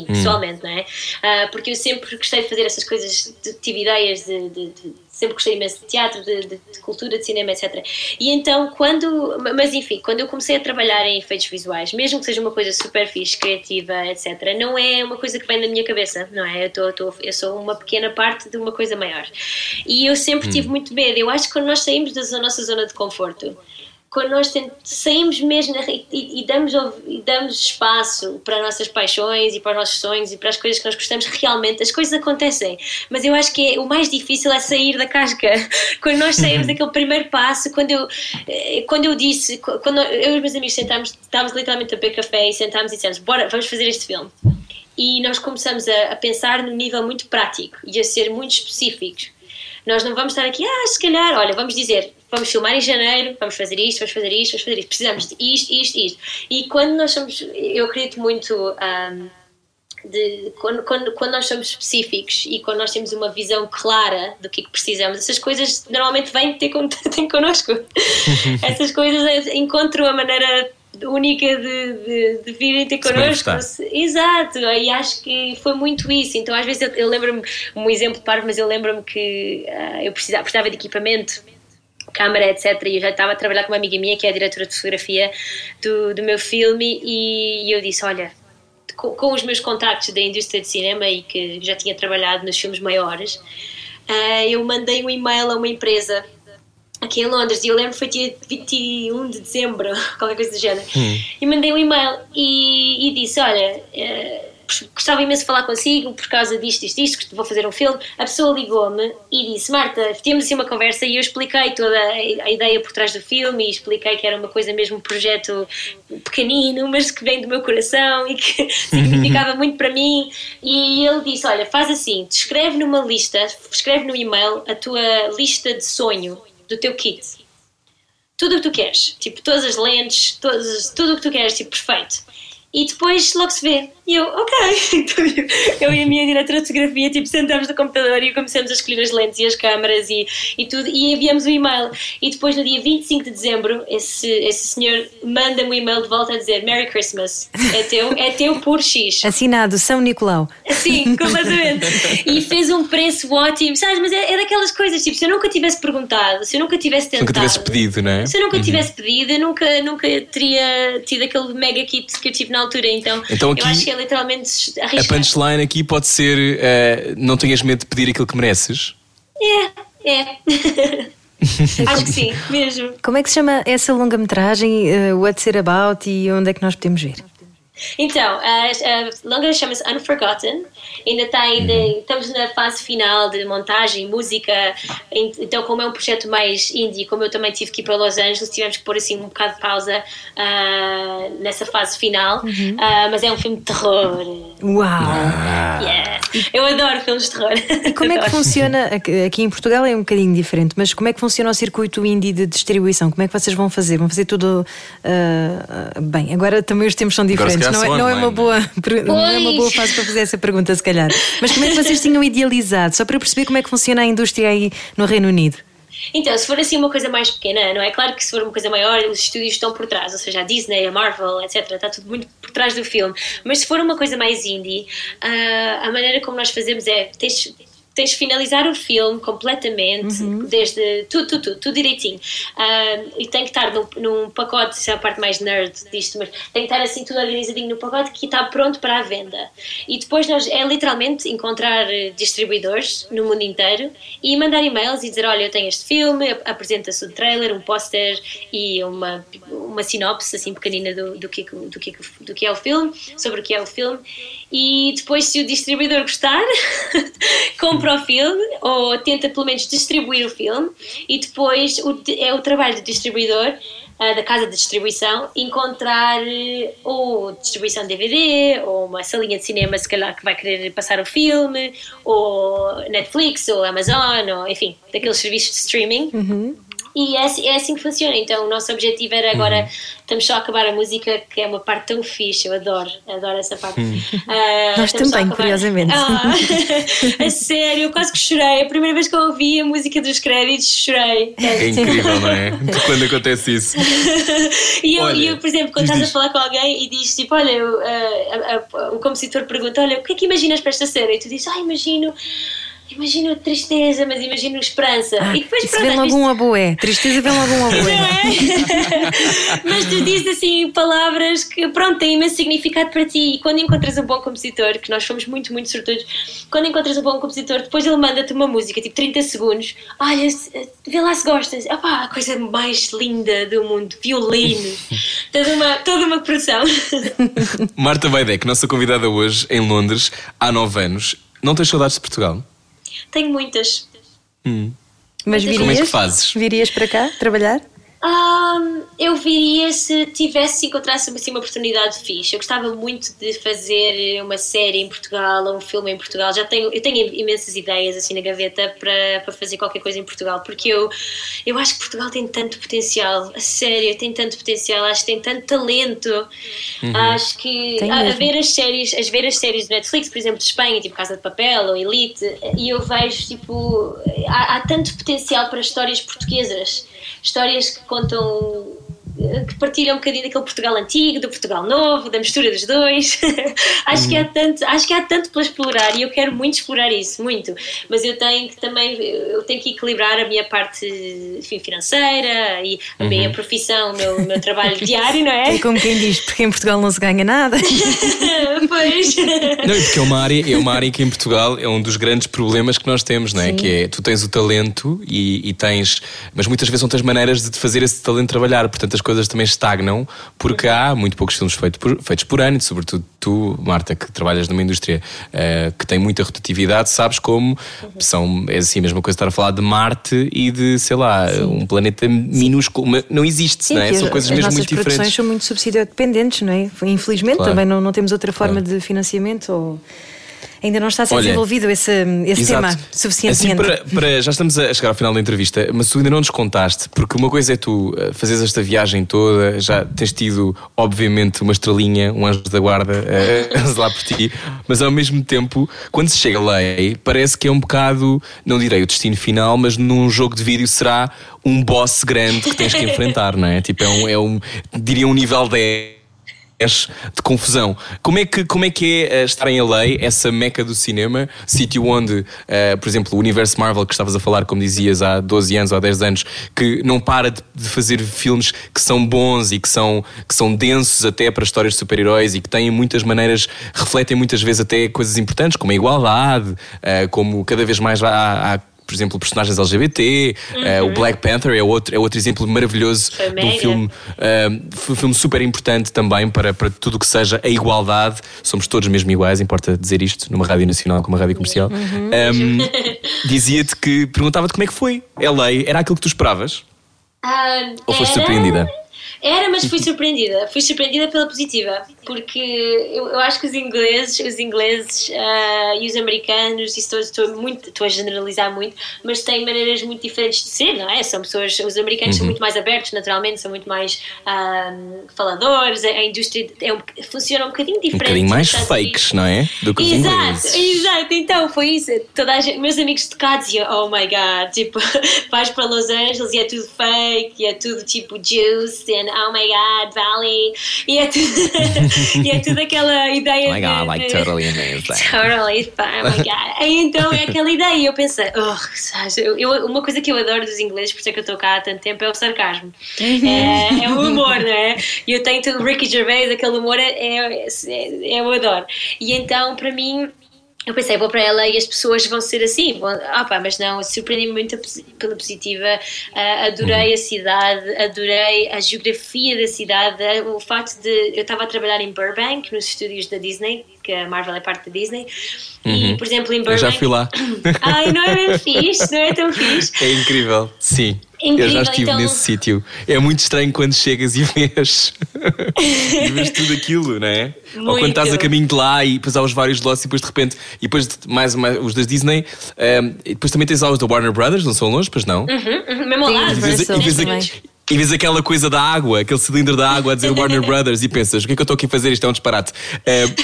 pessoalmente, não é? Porque eu sempre gostei de fazer essas coisas, tive ideias, sempre gostei imenso de teatro, de cultura, de cinema, etc. E então, quando eu comecei a trabalhar em efeitos visuais, mesmo que seja uma coisa super fixe, criativa, etc., não é uma coisa que vem da minha cabeça, não é? Eu sou uma pequena parte de uma coisa maior. E eu sempre tive muito medo. Eu acho que quando nós saímos da nossa zona de conforto, quando nós saímos mesmo e damos espaço para as nossas paixões e para os nossos sonhos e para as coisas que nós gostamos, realmente as coisas acontecem. Mas eu acho que o mais difícil é sair da casca. Quando nós saímos daquele primeiro passo, quando eu e os meus amigos estávamos literalmente a beber café e sentámos e dissemos, bora, vamos fazer este filme. E nós começamos a pensar num nível muito prático e a ser muito específicos. Nós não vamos estar aqui, se calhar, olha, vamos dizer, vamos filmar em janeiro, vamos fazer isto, precisamos de isto. E quando nós somos, eu acredito muito quando nós somos específicos e quando nós temos uma visão clara do que precisamos, essas coisas normalmente vêm ter connosco. Essas coisas encontram a maneira única de virem ter connosco. Exato, e acho que foi muito isso. Então às vezes eu lembro-me, um exemplo parvo, mas eu lembro-me que eu precisava de equipamento, câmara, etc, e eu já estava a trabalhar com uma amiga minha que é a diretora de fotografia do meu filme, e eu disse, olha, com os meus contactos da indústria de cinema e que já tinha trabalhado nos filmes maiores, eu mandei um e-mail a uma empresa aqui em Londres, e eu lembro que foi dia 21 de dezembro, qualquer coisa do género, e mandei um e-mail e disse, olha, gostava imenso de falar consigo por causa disto, vou fazer um filme. A pessoa ligou-me e disse, Marta, temos assim uma conversa, e eu expliquei toda a ideia por trás do filme e expliquei que era uma coisa mesmo, um projeto pequenino, mas que vem do meu coração e que significava muito para mim. E ele disse, olha, faz assim, escreve numa lista, escreve no e-mail a tua lista de sonho do teu kit, tudo o que tu queres, tipo todas as lentes, tudo o que tu queres, tipo perfeito. E depois logo se vê. E eu, ok. Eu e a minha diretora de fotografia sentámos no computador e começamos a escolher as lentes e as câmaras e tudo, e enviamos o e-mail. E depois no dia 25 de dezembro esse senhor manda-me um e-mail de volta a dizer, Merry Christmas, é teu por X. Assinado São Nicolau. Sim, completamente. E fez um preço ótimo, sabes, mas é daquelas coisas, se eu nunca tivesse perguntado, se eu nunca tivesse tentado, se eu nunca tivesse pedido, não é? Se eu nunca tivesse pedido, eu nunca teria tido aquele mega kit que eu tive na altura. Então aqui, eu acho que é literalmente arriscar. A punchline aqui pode ser não tenhas medo de pedir aquilo que mereces. Acho que sim, mesmo. Como é que se chama essa longa-metragem, What's It About, e onde é que nós podemos ver? Então, a longa chama-se Unforgotten, ainda está estamos na fase final de montagem, música. Então, como é um projeto mais indie, como eu também tive que ir para Los Angeles, tivemos que pôr assim um bocado de pausa nessa fase final, mas é um filme de terror. Uau! Yeah. Eu adoro filmes de terror. E como é que funciona, aqui em Portugal é um bocadinho diferente, mas como é que funciona o circuito indie de distribuição? Como é que vocês vão fazer? Vão fazer tudo bem, agora também os tempos são diferentes. Não é uma boa fase para fazer essa pergunta, se calhar. Mas como é que vocês tinham idealizado? Só para perceber como é que funciona a indústria aí no Reino Unido. Então, se for assim uma coisa mais pequena, não é? Claro que se for uma coisa maior, os estúdios estão por trás, ou seja, a Disney, a Marvel, etc, está tudo muito por trás do filme. Mas se for uma coisa mais indie, a maneira como nós fazemos é, tens de finalizar o filme completamente, desde tudo direitinho, e tem que estar num pacote. Isso é a parte mais nerd disto, mas tem que estar assim tudo organizadinho no pacote que está pronto para a venda. E depois nós é literalmente encontrar distribuidores no mundo inteiro e mandar e-mails e dizer, olha, eu tenho este filme, apresenta-se um trailer, um póster e uma sinopse assim pequenina do que é o filme, sobre o que é o filme. E depois, se o distribuidor gostar, compra o filme ou tenta pelo menos distribuir o filme. E depois é o trabalho do distribuidor, da casa de distribuição, encontrar ou distribuição de DVD, ou uma salinha de cinema, se calhar, que vai querer passar o filme, ou Netflix, ou Amazon, ou enfim, daqueles serviços de streaming. E é assim que funciona. Então o nosso objetivo era agora, estamos só a acabar a música, que é uma parte tão fixe, eu adoro essa parte. Nós também, curiosamente. A sério, eu quase que chorei. A primeira vez que eu ouvi a música dos créditos, chorei. É incrível, não é? Quando acontece isso. E eu, por exemplo, quando estás a falar com alguém e dizes tipo, olha, o compositor pergunta, olha, o que é que imaginas para esta cena? E tu dizes, imagino imagino tristeza, mas imagino esperança. E depois isso vem logo um aboé. Tristeza vem logo um aboé. Mas tu dizes assim palavras que, pronto, têm imenso significado para ti. E quando encontras um bom compositor, que nós somos muito, muito sortudos, quando encontras um bom compositor, depois ele manda-te uma música, tipo 30 segundos. Olha, vê lá se gostas. Opá, a coisa mais linda do mundo. Violino. toda uma produção. Marta Baidek, nossa convidada hoje em Londres, há 9 anos. Não tens saudades de Portugal? Tenho muitas. Mas virias, como é que fazes? Virias para cá trabalhar? Eu viria se encontrasse assim, uma oportunidade fixe. Eu gostava muito de fazer uma série em Portugal ou um filme em Portugal. Eu tenho imensas ideias assim na gaveta para fazer qualquer coisa em Portugal, porque eu acho que Portugal tem tanto potencial. A sério, tem tanto potencial. Acho que tem tanto talento. Acho que ver as séries do Netflix, por exemplo, de Espanha, tipo Casa de Papel ou Elite, e eu vejo tipo há tanto potencial para histórias portuguesas, histórias que contam, que partilham um bocadinho daquele Portugal antigo, do Portugal novo, da mistura dos dois. acho que há tanto para explorar e eu quero muito explorar isso, muito. Mas eu tenho que equilibrar a minha parte, enfim, financeira e a minha profissão, o meu trabalho diário, não é? É como quem diz, porque em Portugal não se ganha nada. Pois. Não, porque é uma área que em Portugal é um dos grandes problemas que nós temos, não é? Sim. Que é, tu tens o talento e tens, mas muitas vezes não tens maneiras de fazer esse talento trabalhar, portanto as coisas também estagnam, porque há muito poucos filmes feitos por ano, e sobretudo tu, Marta, que trabalhas numa indústria que tem muita rotatividade, sabes como é assim a mesma coisa estar a falar de Marte e de, sei lá, um planeta minúsculo, mas não existe, não é? São coisas mesmo muito diferentes. As nossas produções são muito subsidiodependentes, não é? Infelizmente, claro. Também não temos outra forma de financiamento ou... Ainda não está a ser desenvolvido esse tema suficientemente. Assim, já estamos a chegar ao final da entrevista, mas tu ainda não nos contaste, porque uma coisa é tu fazes esta viagem toda, já tens tido, obviamente, uma estrelinha, um anjo da guarda lá por ti, mas ao mesmo tempo, quando se chega lá, parece que é um bocado, não direi o destino final, mas num jogo de vídeo será um boss grande que tens que enfrentar, não é? Tipo, diria um nível 10. De confusão. Como é que é estar em LA, essa meca do cinema, sítio onde, por exemplo, o universo Marvel que estavas a falar, como dizias, há 12 anos ou há 10 anos, que não para de fazer filmes que são bons e que são densos até para histórias de super-heróis e que têm muitas maneiras, refletem muitas vezes até coisas importantes, como a igualdade, como cada vez mais há por exemplo, personagens LGBT, o Black Panther é outro exemplo maravilhoso de um filme super importante também para tudo o que seja a igualdade. Somos todos mesmo iguais, importa dizer isto numa rádio nacional como a Rádio Comercial. Dizia-te que, perguntava-te como é que foi LA, era aquilo que tu esperavas? Ou foste surpreendida? Era, mas fui surpreendida pela positiva, porque eu acho que os ingleses e os americanos, isso estou a generalizar muito, mas têm maneiras muito diferentes de ser, não é? São pessoas, os americanos são muito mais abertos naturalmente, são muito mais faladores, a indústria funciona um bocadinho diferente. Um bocadinho mais fakes, não é? Do que os ingleses. Exato, então foi isso, meus amigos de cá diziam, oh my god, tipo, vais para Los Angeles e é tudo fake, e é tudo tipo juice, oh my god, Valley, e é tudo aquela ideia oh my god, totally amazing, totally, oh my god. Então é aquela ideia e eu pensei, uma coisa que eu adoro dos ingleses, por isso é que eu estou cá há tanto tempo, é o sarcasmo, é o humor, não é? E eu tenho todo o Ricky Gervais, aquele humor eu adoro, e então para mim eu pensei, vou para ela e as pessoas vão ser assim. Mas não, surpreendi-me muito pela positiva. Adorei a cidade, adorei a geografia da cidade. O facto de... Eu estava a trabalhar em Burbank, nos estúdios da Disney, que a Marvel é parte da Disney. E, por exemplo, em Burbank... Eu já fui lá. Ai, não é mesmo fixe? Não é tão fixe? É incrível, sim. Incrível, eu já estive nesse sítio. É muito estranho quando chegas e vês tudo aquilo, não é? Muito. Ou quando estás a caminho de lá e depois há os vários lotes e depois de repente, e depois mais os da Disney, e depois também tens lá os da Warner Brothers, não são longe, pois não? Mesmo lá, e vês aquela coisa da água, aquele cilindro da água a dizer Warner Brothers e pensas, o que é que eu estou aqui a fazer? Isto é um disparate.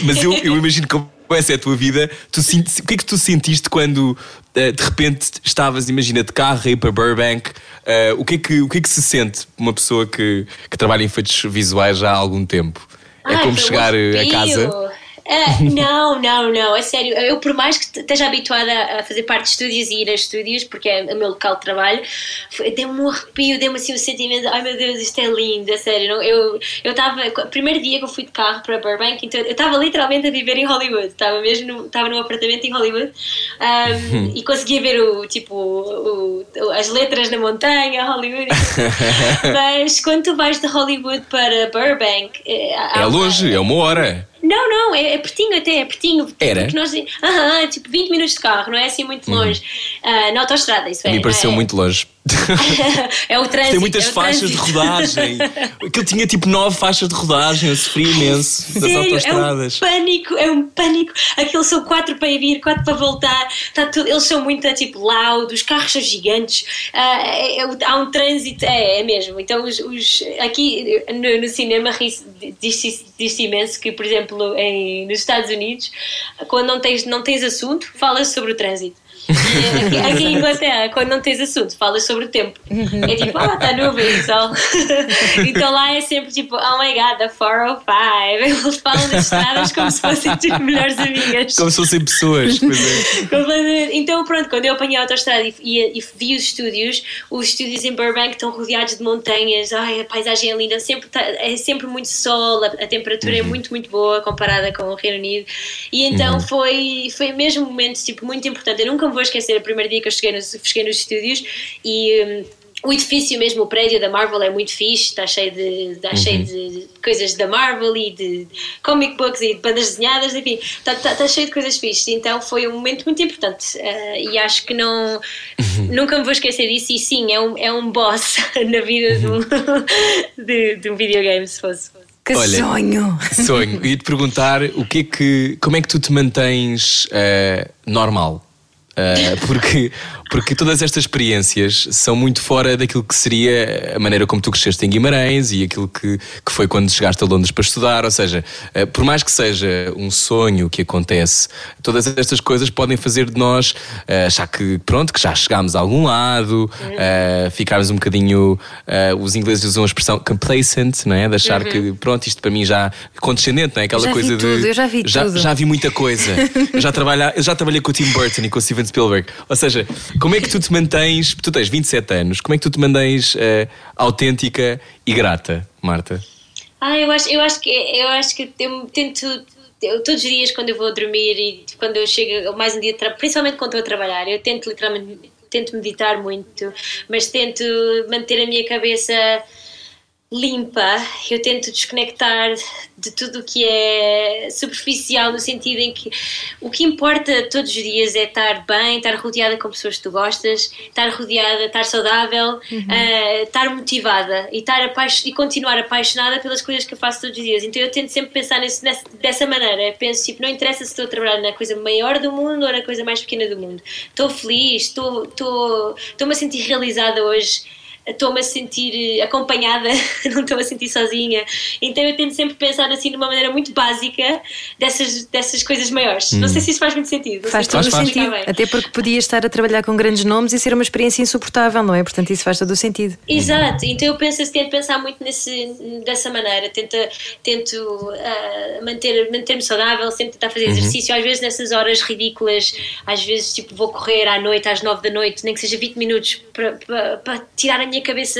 Mas eu imagino que essa é a tua vida. O que é que tu sentiste quando de repente estavas, imagina, de carro a ir para Burbank? O que é que se sente uma pessoa que trabalha em efeitos visuais já há algum tempo? É como chegar a casa... Não, é sério. Eu, por mais que esteja habituada a fazer parte de estúdios e ir a estúdios, porque é o meu local de trabalho, deu-me um arrepio, deu-me assim um sentimento, ai meu Deus, isto é lindo, é sério. Não, eu estava, primeiro dia que eu fui de carro para Burbank, então eu estava literalmente a viver em Hollywood, estava num apartamento em Hollywood, e conseguia ver as letras na montanha, Hollywood. Mas quando tu vais de Hollywood para Burbank, é longe, é uma hora. Não, é pertinho até, é pertinho. Era? Porque nós, 20 minutos de carro, não é assim muito longe. Na autoestrada, isso é. Me pareceu muito longe. É o trânsito. Tem muitas faixas de rodagem. Aquilo tinha 9 faixas de rodagem, eu sofri imenso das autoestradas. É um pânico. Aquilo são 4 para vir, 4 para voltar. Eles são muito loud, os carros são gigantes. Há um trânsito, é mesmo. Então, aqui no cinema diz-se imenso que, por exemplo, nos Estados Unidos, quando não tens assunto, falas sobre o trânsito. Aqui em Inglaterra, quando não tens assunto, falas sobre o tempo. É está nuvem, sol. Então lá é sempre oh my god, the 405. Eles falam das estradas como se fossem melhores amigas. Como se fossem pessoas. Então pronto, quando eu apanhei a autoestrada e vi os estúdios em Burbank estão rodeados de montanhas. Ai, a paisagem é linda, é sempre muito sol, a temperatura é muito, muito boa comparada com o Reino Unido. E então foi mesmo um momento muito importante. Eu nunca vou esquecer o primeiro dia que eu cheguei nos estúdios e o edifício mesmo, o prédio da Marvel é muito fixe, está cheio de coisas da Marvel e de comic books e de bandas desenhadas, enfim, está cheio de coisas fixes, então foi um momento muito importante e acho que nunca me vou esquecer disso e sim, é um boss na vida de um videogame, se fosse. Que olha, sonho! E te perguntar como é que tu te mantens normal? Porque todas estas experiências são muito fora daquilo que seria a maneira como tu cresceste em Guimarães e aquilo que foi quando chegaste a Londres para estudar, ou seja, por mais que seja um sonho que acontece, todas estas coisas podem fazer de nós achar que já chegámos a algum lado, ficarmos um bocadinho, os ingleses usam a expressão complacent, não é? De achar que isto para mim já é condescendente, não é? Aquela coisa de tudo, eu já vi tudo. Já vi muita coisa. Eu já trabalhei com o Tim Burton e com o Steven Spielberg, ou seja, como é que tu te mantens, tu tens 27 anos, como é que tu te mantens autêntica e grata, Marta? Eu acho que eu tento, todos os dias quando eu vou dormir e quando eu chego mais um dia, principalmente quando estou a trabalhar, eu tento literalmente, tento meditar muito, mas tento manter a minha cabeça limpa, eu tento desconectar de tudo o que é superficial, no sentido em que o que importa todos os dias é estar bem, estar rodeada com pessoas que tu gostas, estar saudável, estar motivada e continuar apaixonada pelas coisas que eu faço todos os dias. Então eu tento sempre pensar dessa maneira. Eu penso não interessa se estou a trabalhar na coisa maior do mundo ou na coisa mais pequena do mundo, estou feliz, estou-me a sentir realizada hoje, estou-me a sentir acompanhada, não estou a sentir sozinha. Então eu tento sempre pensar assim de uma maneira muito básica dessas coisas maiores. Não sei se isso faz muito sentido. Faz todo sentido, até porque podias estar a trabalhar com grandes nomes e ser uma experiência insuportável, não é? Portanto isso faz todo o sentido. Exato, então eu tento pensar muito dessa maneira, tento manter-me saudável, sempre tentar fazer exercício, às vezes nessas horas ridículas, às vezes vou correr à noite, às 9 da noite, nem que seja 20 minutos para tirar a minha cabeça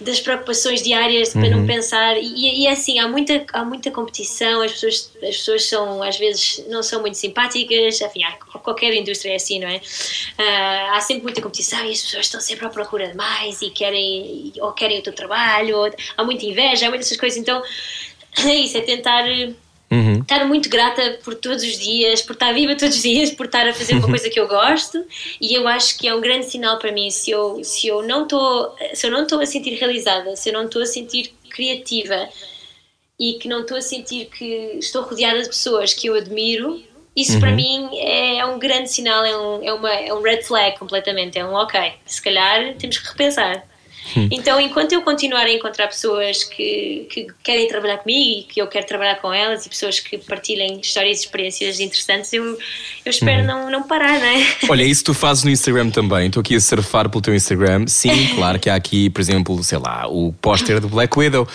das preocupações diárias, para não pensar e assim, há muita competição, as pessoas são, às vezes não são muito simpáticas, enfim, qualquer indústria é assim, não é? Há sempre muita competição e as pessoas estão sempre à procura de mais e querem o teu trabalho, há muita inveja, há muitas essas coisas, então é isso, é tentar estar muito grata por todos os dias, por estar viva todos os dias, por estar a fazer uma coisa que eu gosto, e eu acho que é um grande sinal para mim, se eu não estou a sentir realizada, se eu não estou a sentir criativa e que não estou a sentir que estou rodeada de pessoas que eu admiro, isso para mim é um grande sinal, é um red flag completamente, é um ok, se calhar temos que repensar. Então, enquanto eu continuar a encontrar pessoas que querem trabalhar comigo e que eu quero trabalhar com elas, e pessoas que partilhem histórias e experiências interessantes, eu espero não parar, não é? Olha, isso tu fazes no Instagram também. Estou aqui a surfar pelo teu Instagram. Sim, claro que há aqui, por exemplo, sei lá, o póster do Black Widow,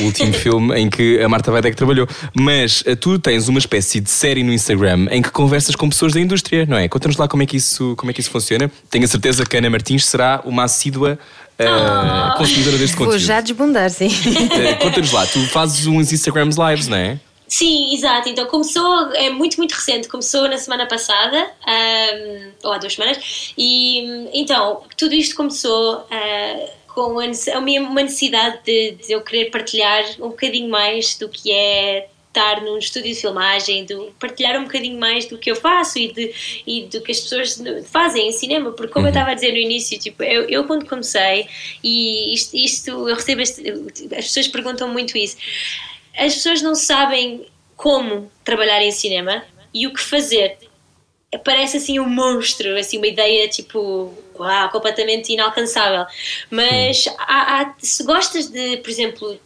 o último filme em que a Marta Baidek trabalhou. Mas tu tens uma espécie de série no Instagram em que conversas com pessoas da indústria, não é? Conta-nos lá como é que isso funciona. Tenho a certeza que a Ana Martins será uma assídua consumidora deste conteúdo. Vou já desbundar, sim. Conta-nos lá, tu fazes uns Instagrams lives, não é? Sim, exato. Então começou, é muito, muito recente. Começou na semana passada, ou há 2 semanas. E então, tudo isto começou com uma necessidade de eu querer partilhar um bocadinho mais do que é estar num estúdio de filmagem, de partilhar um bocadinho mais do que eu faço e do que as pessoas fazem em cinema, porque como eu estava a dizer no início, tipo, eu quando comecei, e isto eu recebo, as pessoas perguntam muito isso, as pessoas não sabem como trabalhar em cinema e o que fazer. Parece assim um monstro, assim uma ideia tipo, uau, completamente inalcançável, mas se gostas de, por exemplo,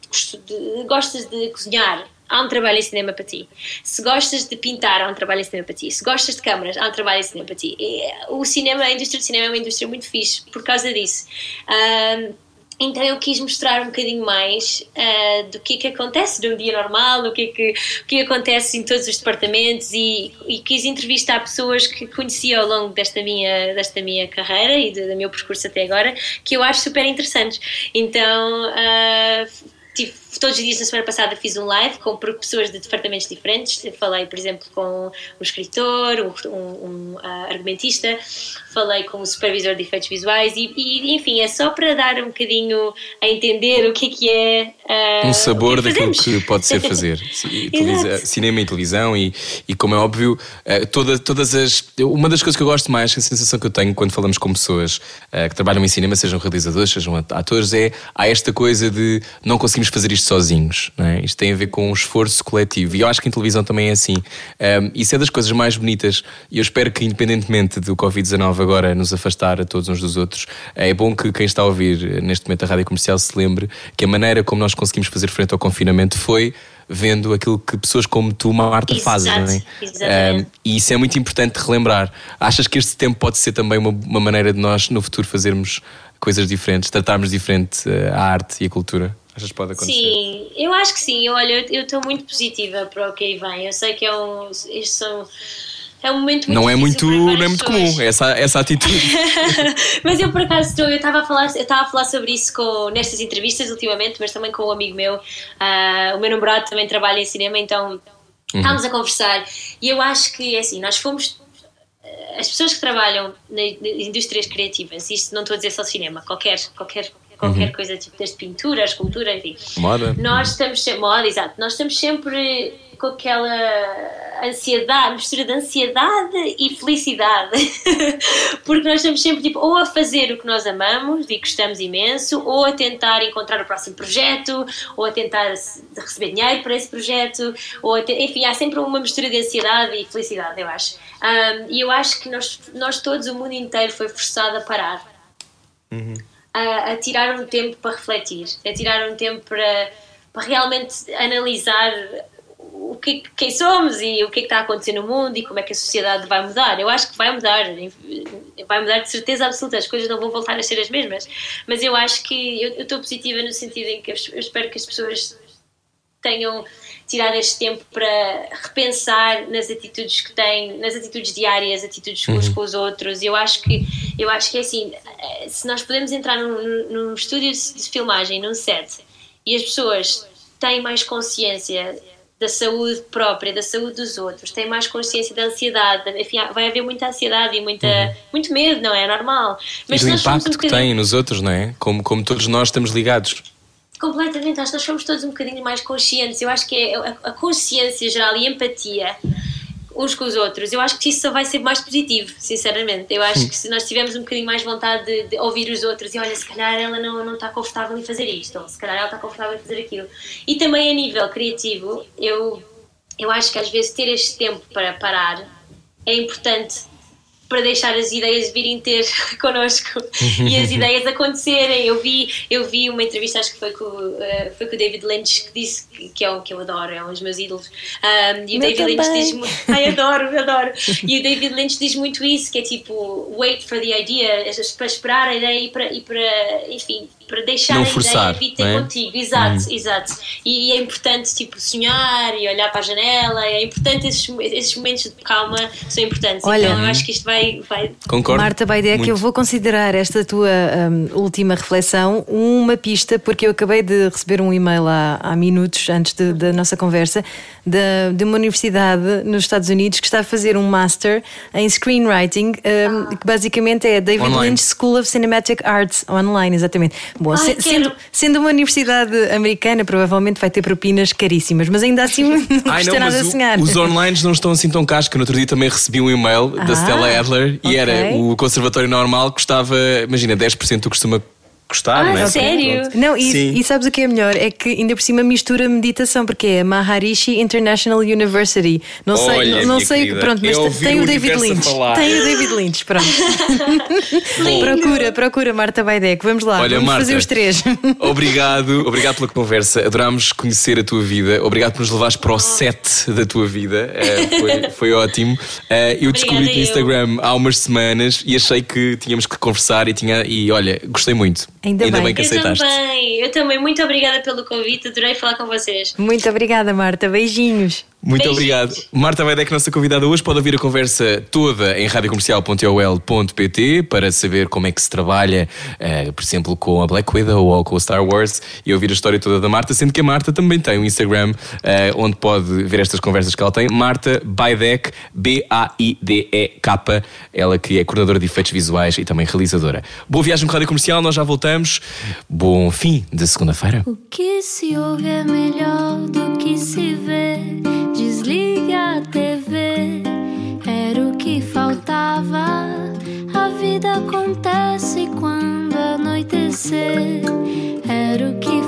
gostas de cozinhar, há um trabalho em cinema para ti. Se gostas de pintar, há um trabalho em cinema para ti. Se gostas de câmaras, há um trabalho em cinema para ti. E o cinema, a indústria do cinema é uma indústria muito fixe por causa disso. Então eu quis mostrar um bocadinho mais do que acontece de um dia normal, o que acontece em todos os departamentos, e quis entrevistar pessoas que conhecia ao longo desta minha carreira e do meu percurso até agora, que eu acho super interessantes. Então todos os dias na semana passada fiz um live com pessoas de departamentos diferentes. Falei, por exemplo, com um escritor, um argumentista, falei com um supervisor de efeitos visuais e enfim, é só para dar um bocadinho a entender o que é um sabor daquilo que pode ser fazer. Cinema e televisão e como é óbvio, uma das coisas que eu gosto mais, a sensação que eu tenho quando falamos com pessoas que trabalham em cinema, sejam realizadores, sejam atores, há esta coisa de não conseguimos fazer isto sozinhos, não é? Isto tem a ver com um esforço coletivo, e eu acho que em televisão também é assim. Isso é das coisas mais bonitas, e eu espero que, independentemente do Covid-19 agora nos afastar a todos uns dos outros, é bom que quem está a ouvir neste momento a Rádio Comercial se lembre que a maneira como nós conseguimos fazer frente ao confinamento foi vendo aquilo que pessoas como tu, Marta, fazem, não é? Exatamente. E isso é muito importante relembrar. Achas que este tempo pode ser também uma maneira de nós no futuro fazermos coisas diferentes, tratarmos diferente a arte e a cultura? Achas que pode acontecer? Sim, eu acho que sim. Olha, eu estou muito positiva para o que aí vem. Eu sei que é um momento muito não é muito comum essa atitude. Mas eu por acaso eu estava a falar sobre isso nestas entrevistas ultimamente, mas também com um amigo meu, o meu namorado também trabalha em cinema, então estávamos a conversar, e eu acho que é assim, nós fomos as pessoas que trabalham nas indústrias criativas, isto não estou a dizer só cinema, qualquer coisa, tipo desde pintura, escultura, enfim. Moda. Nós estamos sempre com aquela ansiedade, mistura de ansiedade e felicidade. Porque nós estamos sempre tipo ou a fazer o que nós amamos e gostamos imenso, ou a tentar encontrar o próximo projeto, ou a tentar receber dinheiro para esse projeto, enfim, há sempre uma mistura de ansiedade e felicidade, eu acho. E eu acho que nós todos, o mundo inteiro foi forçado a parar. A tirar um tempo para refletir, a tirar um tempo para realmente analisar quem somos e o que é que está a acontecer no mundo e como é que a sociedade vai mudar. Eu acho que vai mudar de certeza absoluta, as coisas não vão voltar a ser as mesmas, mas eu acho que eu estou positiva no sentido em que eu espero que as pessoas tenham tirado este tempo para repensar nas atitudes que têm, nas atitudes diárias, atitudes uns com os outros. Eu acho que é assim, se nós podemos entrar num estúdio de filmagem, num set, e as pessoas têm mais consciência da saúde própria, da saúde dos outros, têm mais consciência da ansiedade, enfim, vai haver muita ansiedade e muito medo, não é? É normal. Mas e do impacto que têm nos outros, não é? Como todos nós estamos ligados. Completamente, acho que nós fomos todos um bocadinho mais conscientes. Eu acho que é a consciência geral e a empatia uns com os outros. Eu acho que isso só vai ser mais positivo, sinceramente. Eu acho que se nós tivermos um bocadinho mais vontade de ouvir os outros e olha, se calhar ela não está confortável em fazer isto, ou se calhar ela está confortável em fazer aquilo. E também a nível criativo, eu acho que às vezes ter este tempo para parar é importante para deixar as ideias virem ter connosco e as ideias acontecerem. Eu vi uma entrevista, acho que foi com o David Lynch, que disse que eu adoro, é um dos meus ídolos. E o David Lynch diz muito... Ai, adoro. E o David Lynch diz muito isso, que é tipo, wait for the idea, para esperar a ideia e para enfim, para deixar não forçar, a ideia vir ter contigo. Exato. E é importante, tipo, sonhar e olhar para a janela, é importante esses momentos de calma, são importantes. Olha, então eu acho que isto vai... Concordo. Marta Baidek, muito. Eu vou considerar esta tua última reflexão uma pista, porque eu acabei de receber um e-mail há minutos antes da nossa conversa, de uma universidade nos Estados Unidos que está a fazer um master em screenwriting, que basicamente é David online. Lynch School of Cinematic Arts online, exatamente. Bom, sendo uma universidade americana, provavelmente vai ter propinas caríssimas, mas ainda assim não custa nada a sonhar. Os online não estão assim tão casca. No outro dia também recebi um e-mail da Stella Adler, e era o conservatório normal custava, imagina, 10% do que costuma custar, não é? Sério? Não, e sabes o que é melhor? É que ainda por cima mistura meditação, porque é Maharishi International University. Não sei, não sei, pronto, mas tem o David Lynch. Tem o David Lynch, pronto. procura Marta Baidek. Vamos lá, olha, vamos Marta, fazer os três. Obrigado pela conversa. Adorámos conhecer a tua vida. Obrigado por nos levares para o set da tua vida. Foi ótimo. Eu descobri-te no Instagram há umas semanas e achei que tínhamos que conversar e olha, gostei muito. Ainda bem que aceitaste. Eu também. Muito obrigada pelo convite, adorei falar com vocês. Muito obrigada, Marta, beijinhos. Muito obrigado. Marta Baidek, nossa convidada hoje. Pode ouvir a conversa toda em radiocomercial.ol.pt para saber como é que se trabalha, por exemplo, com a Black Widow ou com o Star Wars, e ouvir a história toda da Marta, sendo que a Marta também tem um Instagram onde pode ver estas conversas que ela tem. Marta Baidek, Baidek, ela que é coordenadora de efeitos visuais e também realizadora. Boa viagem com a Rádio Comercial, nós já voltamos. Bom fim de segunda-feira. O que se ouve é melhor do que se vê. Desliga a TV, era o que faltava. A vida acontece quando anoitecer, era o que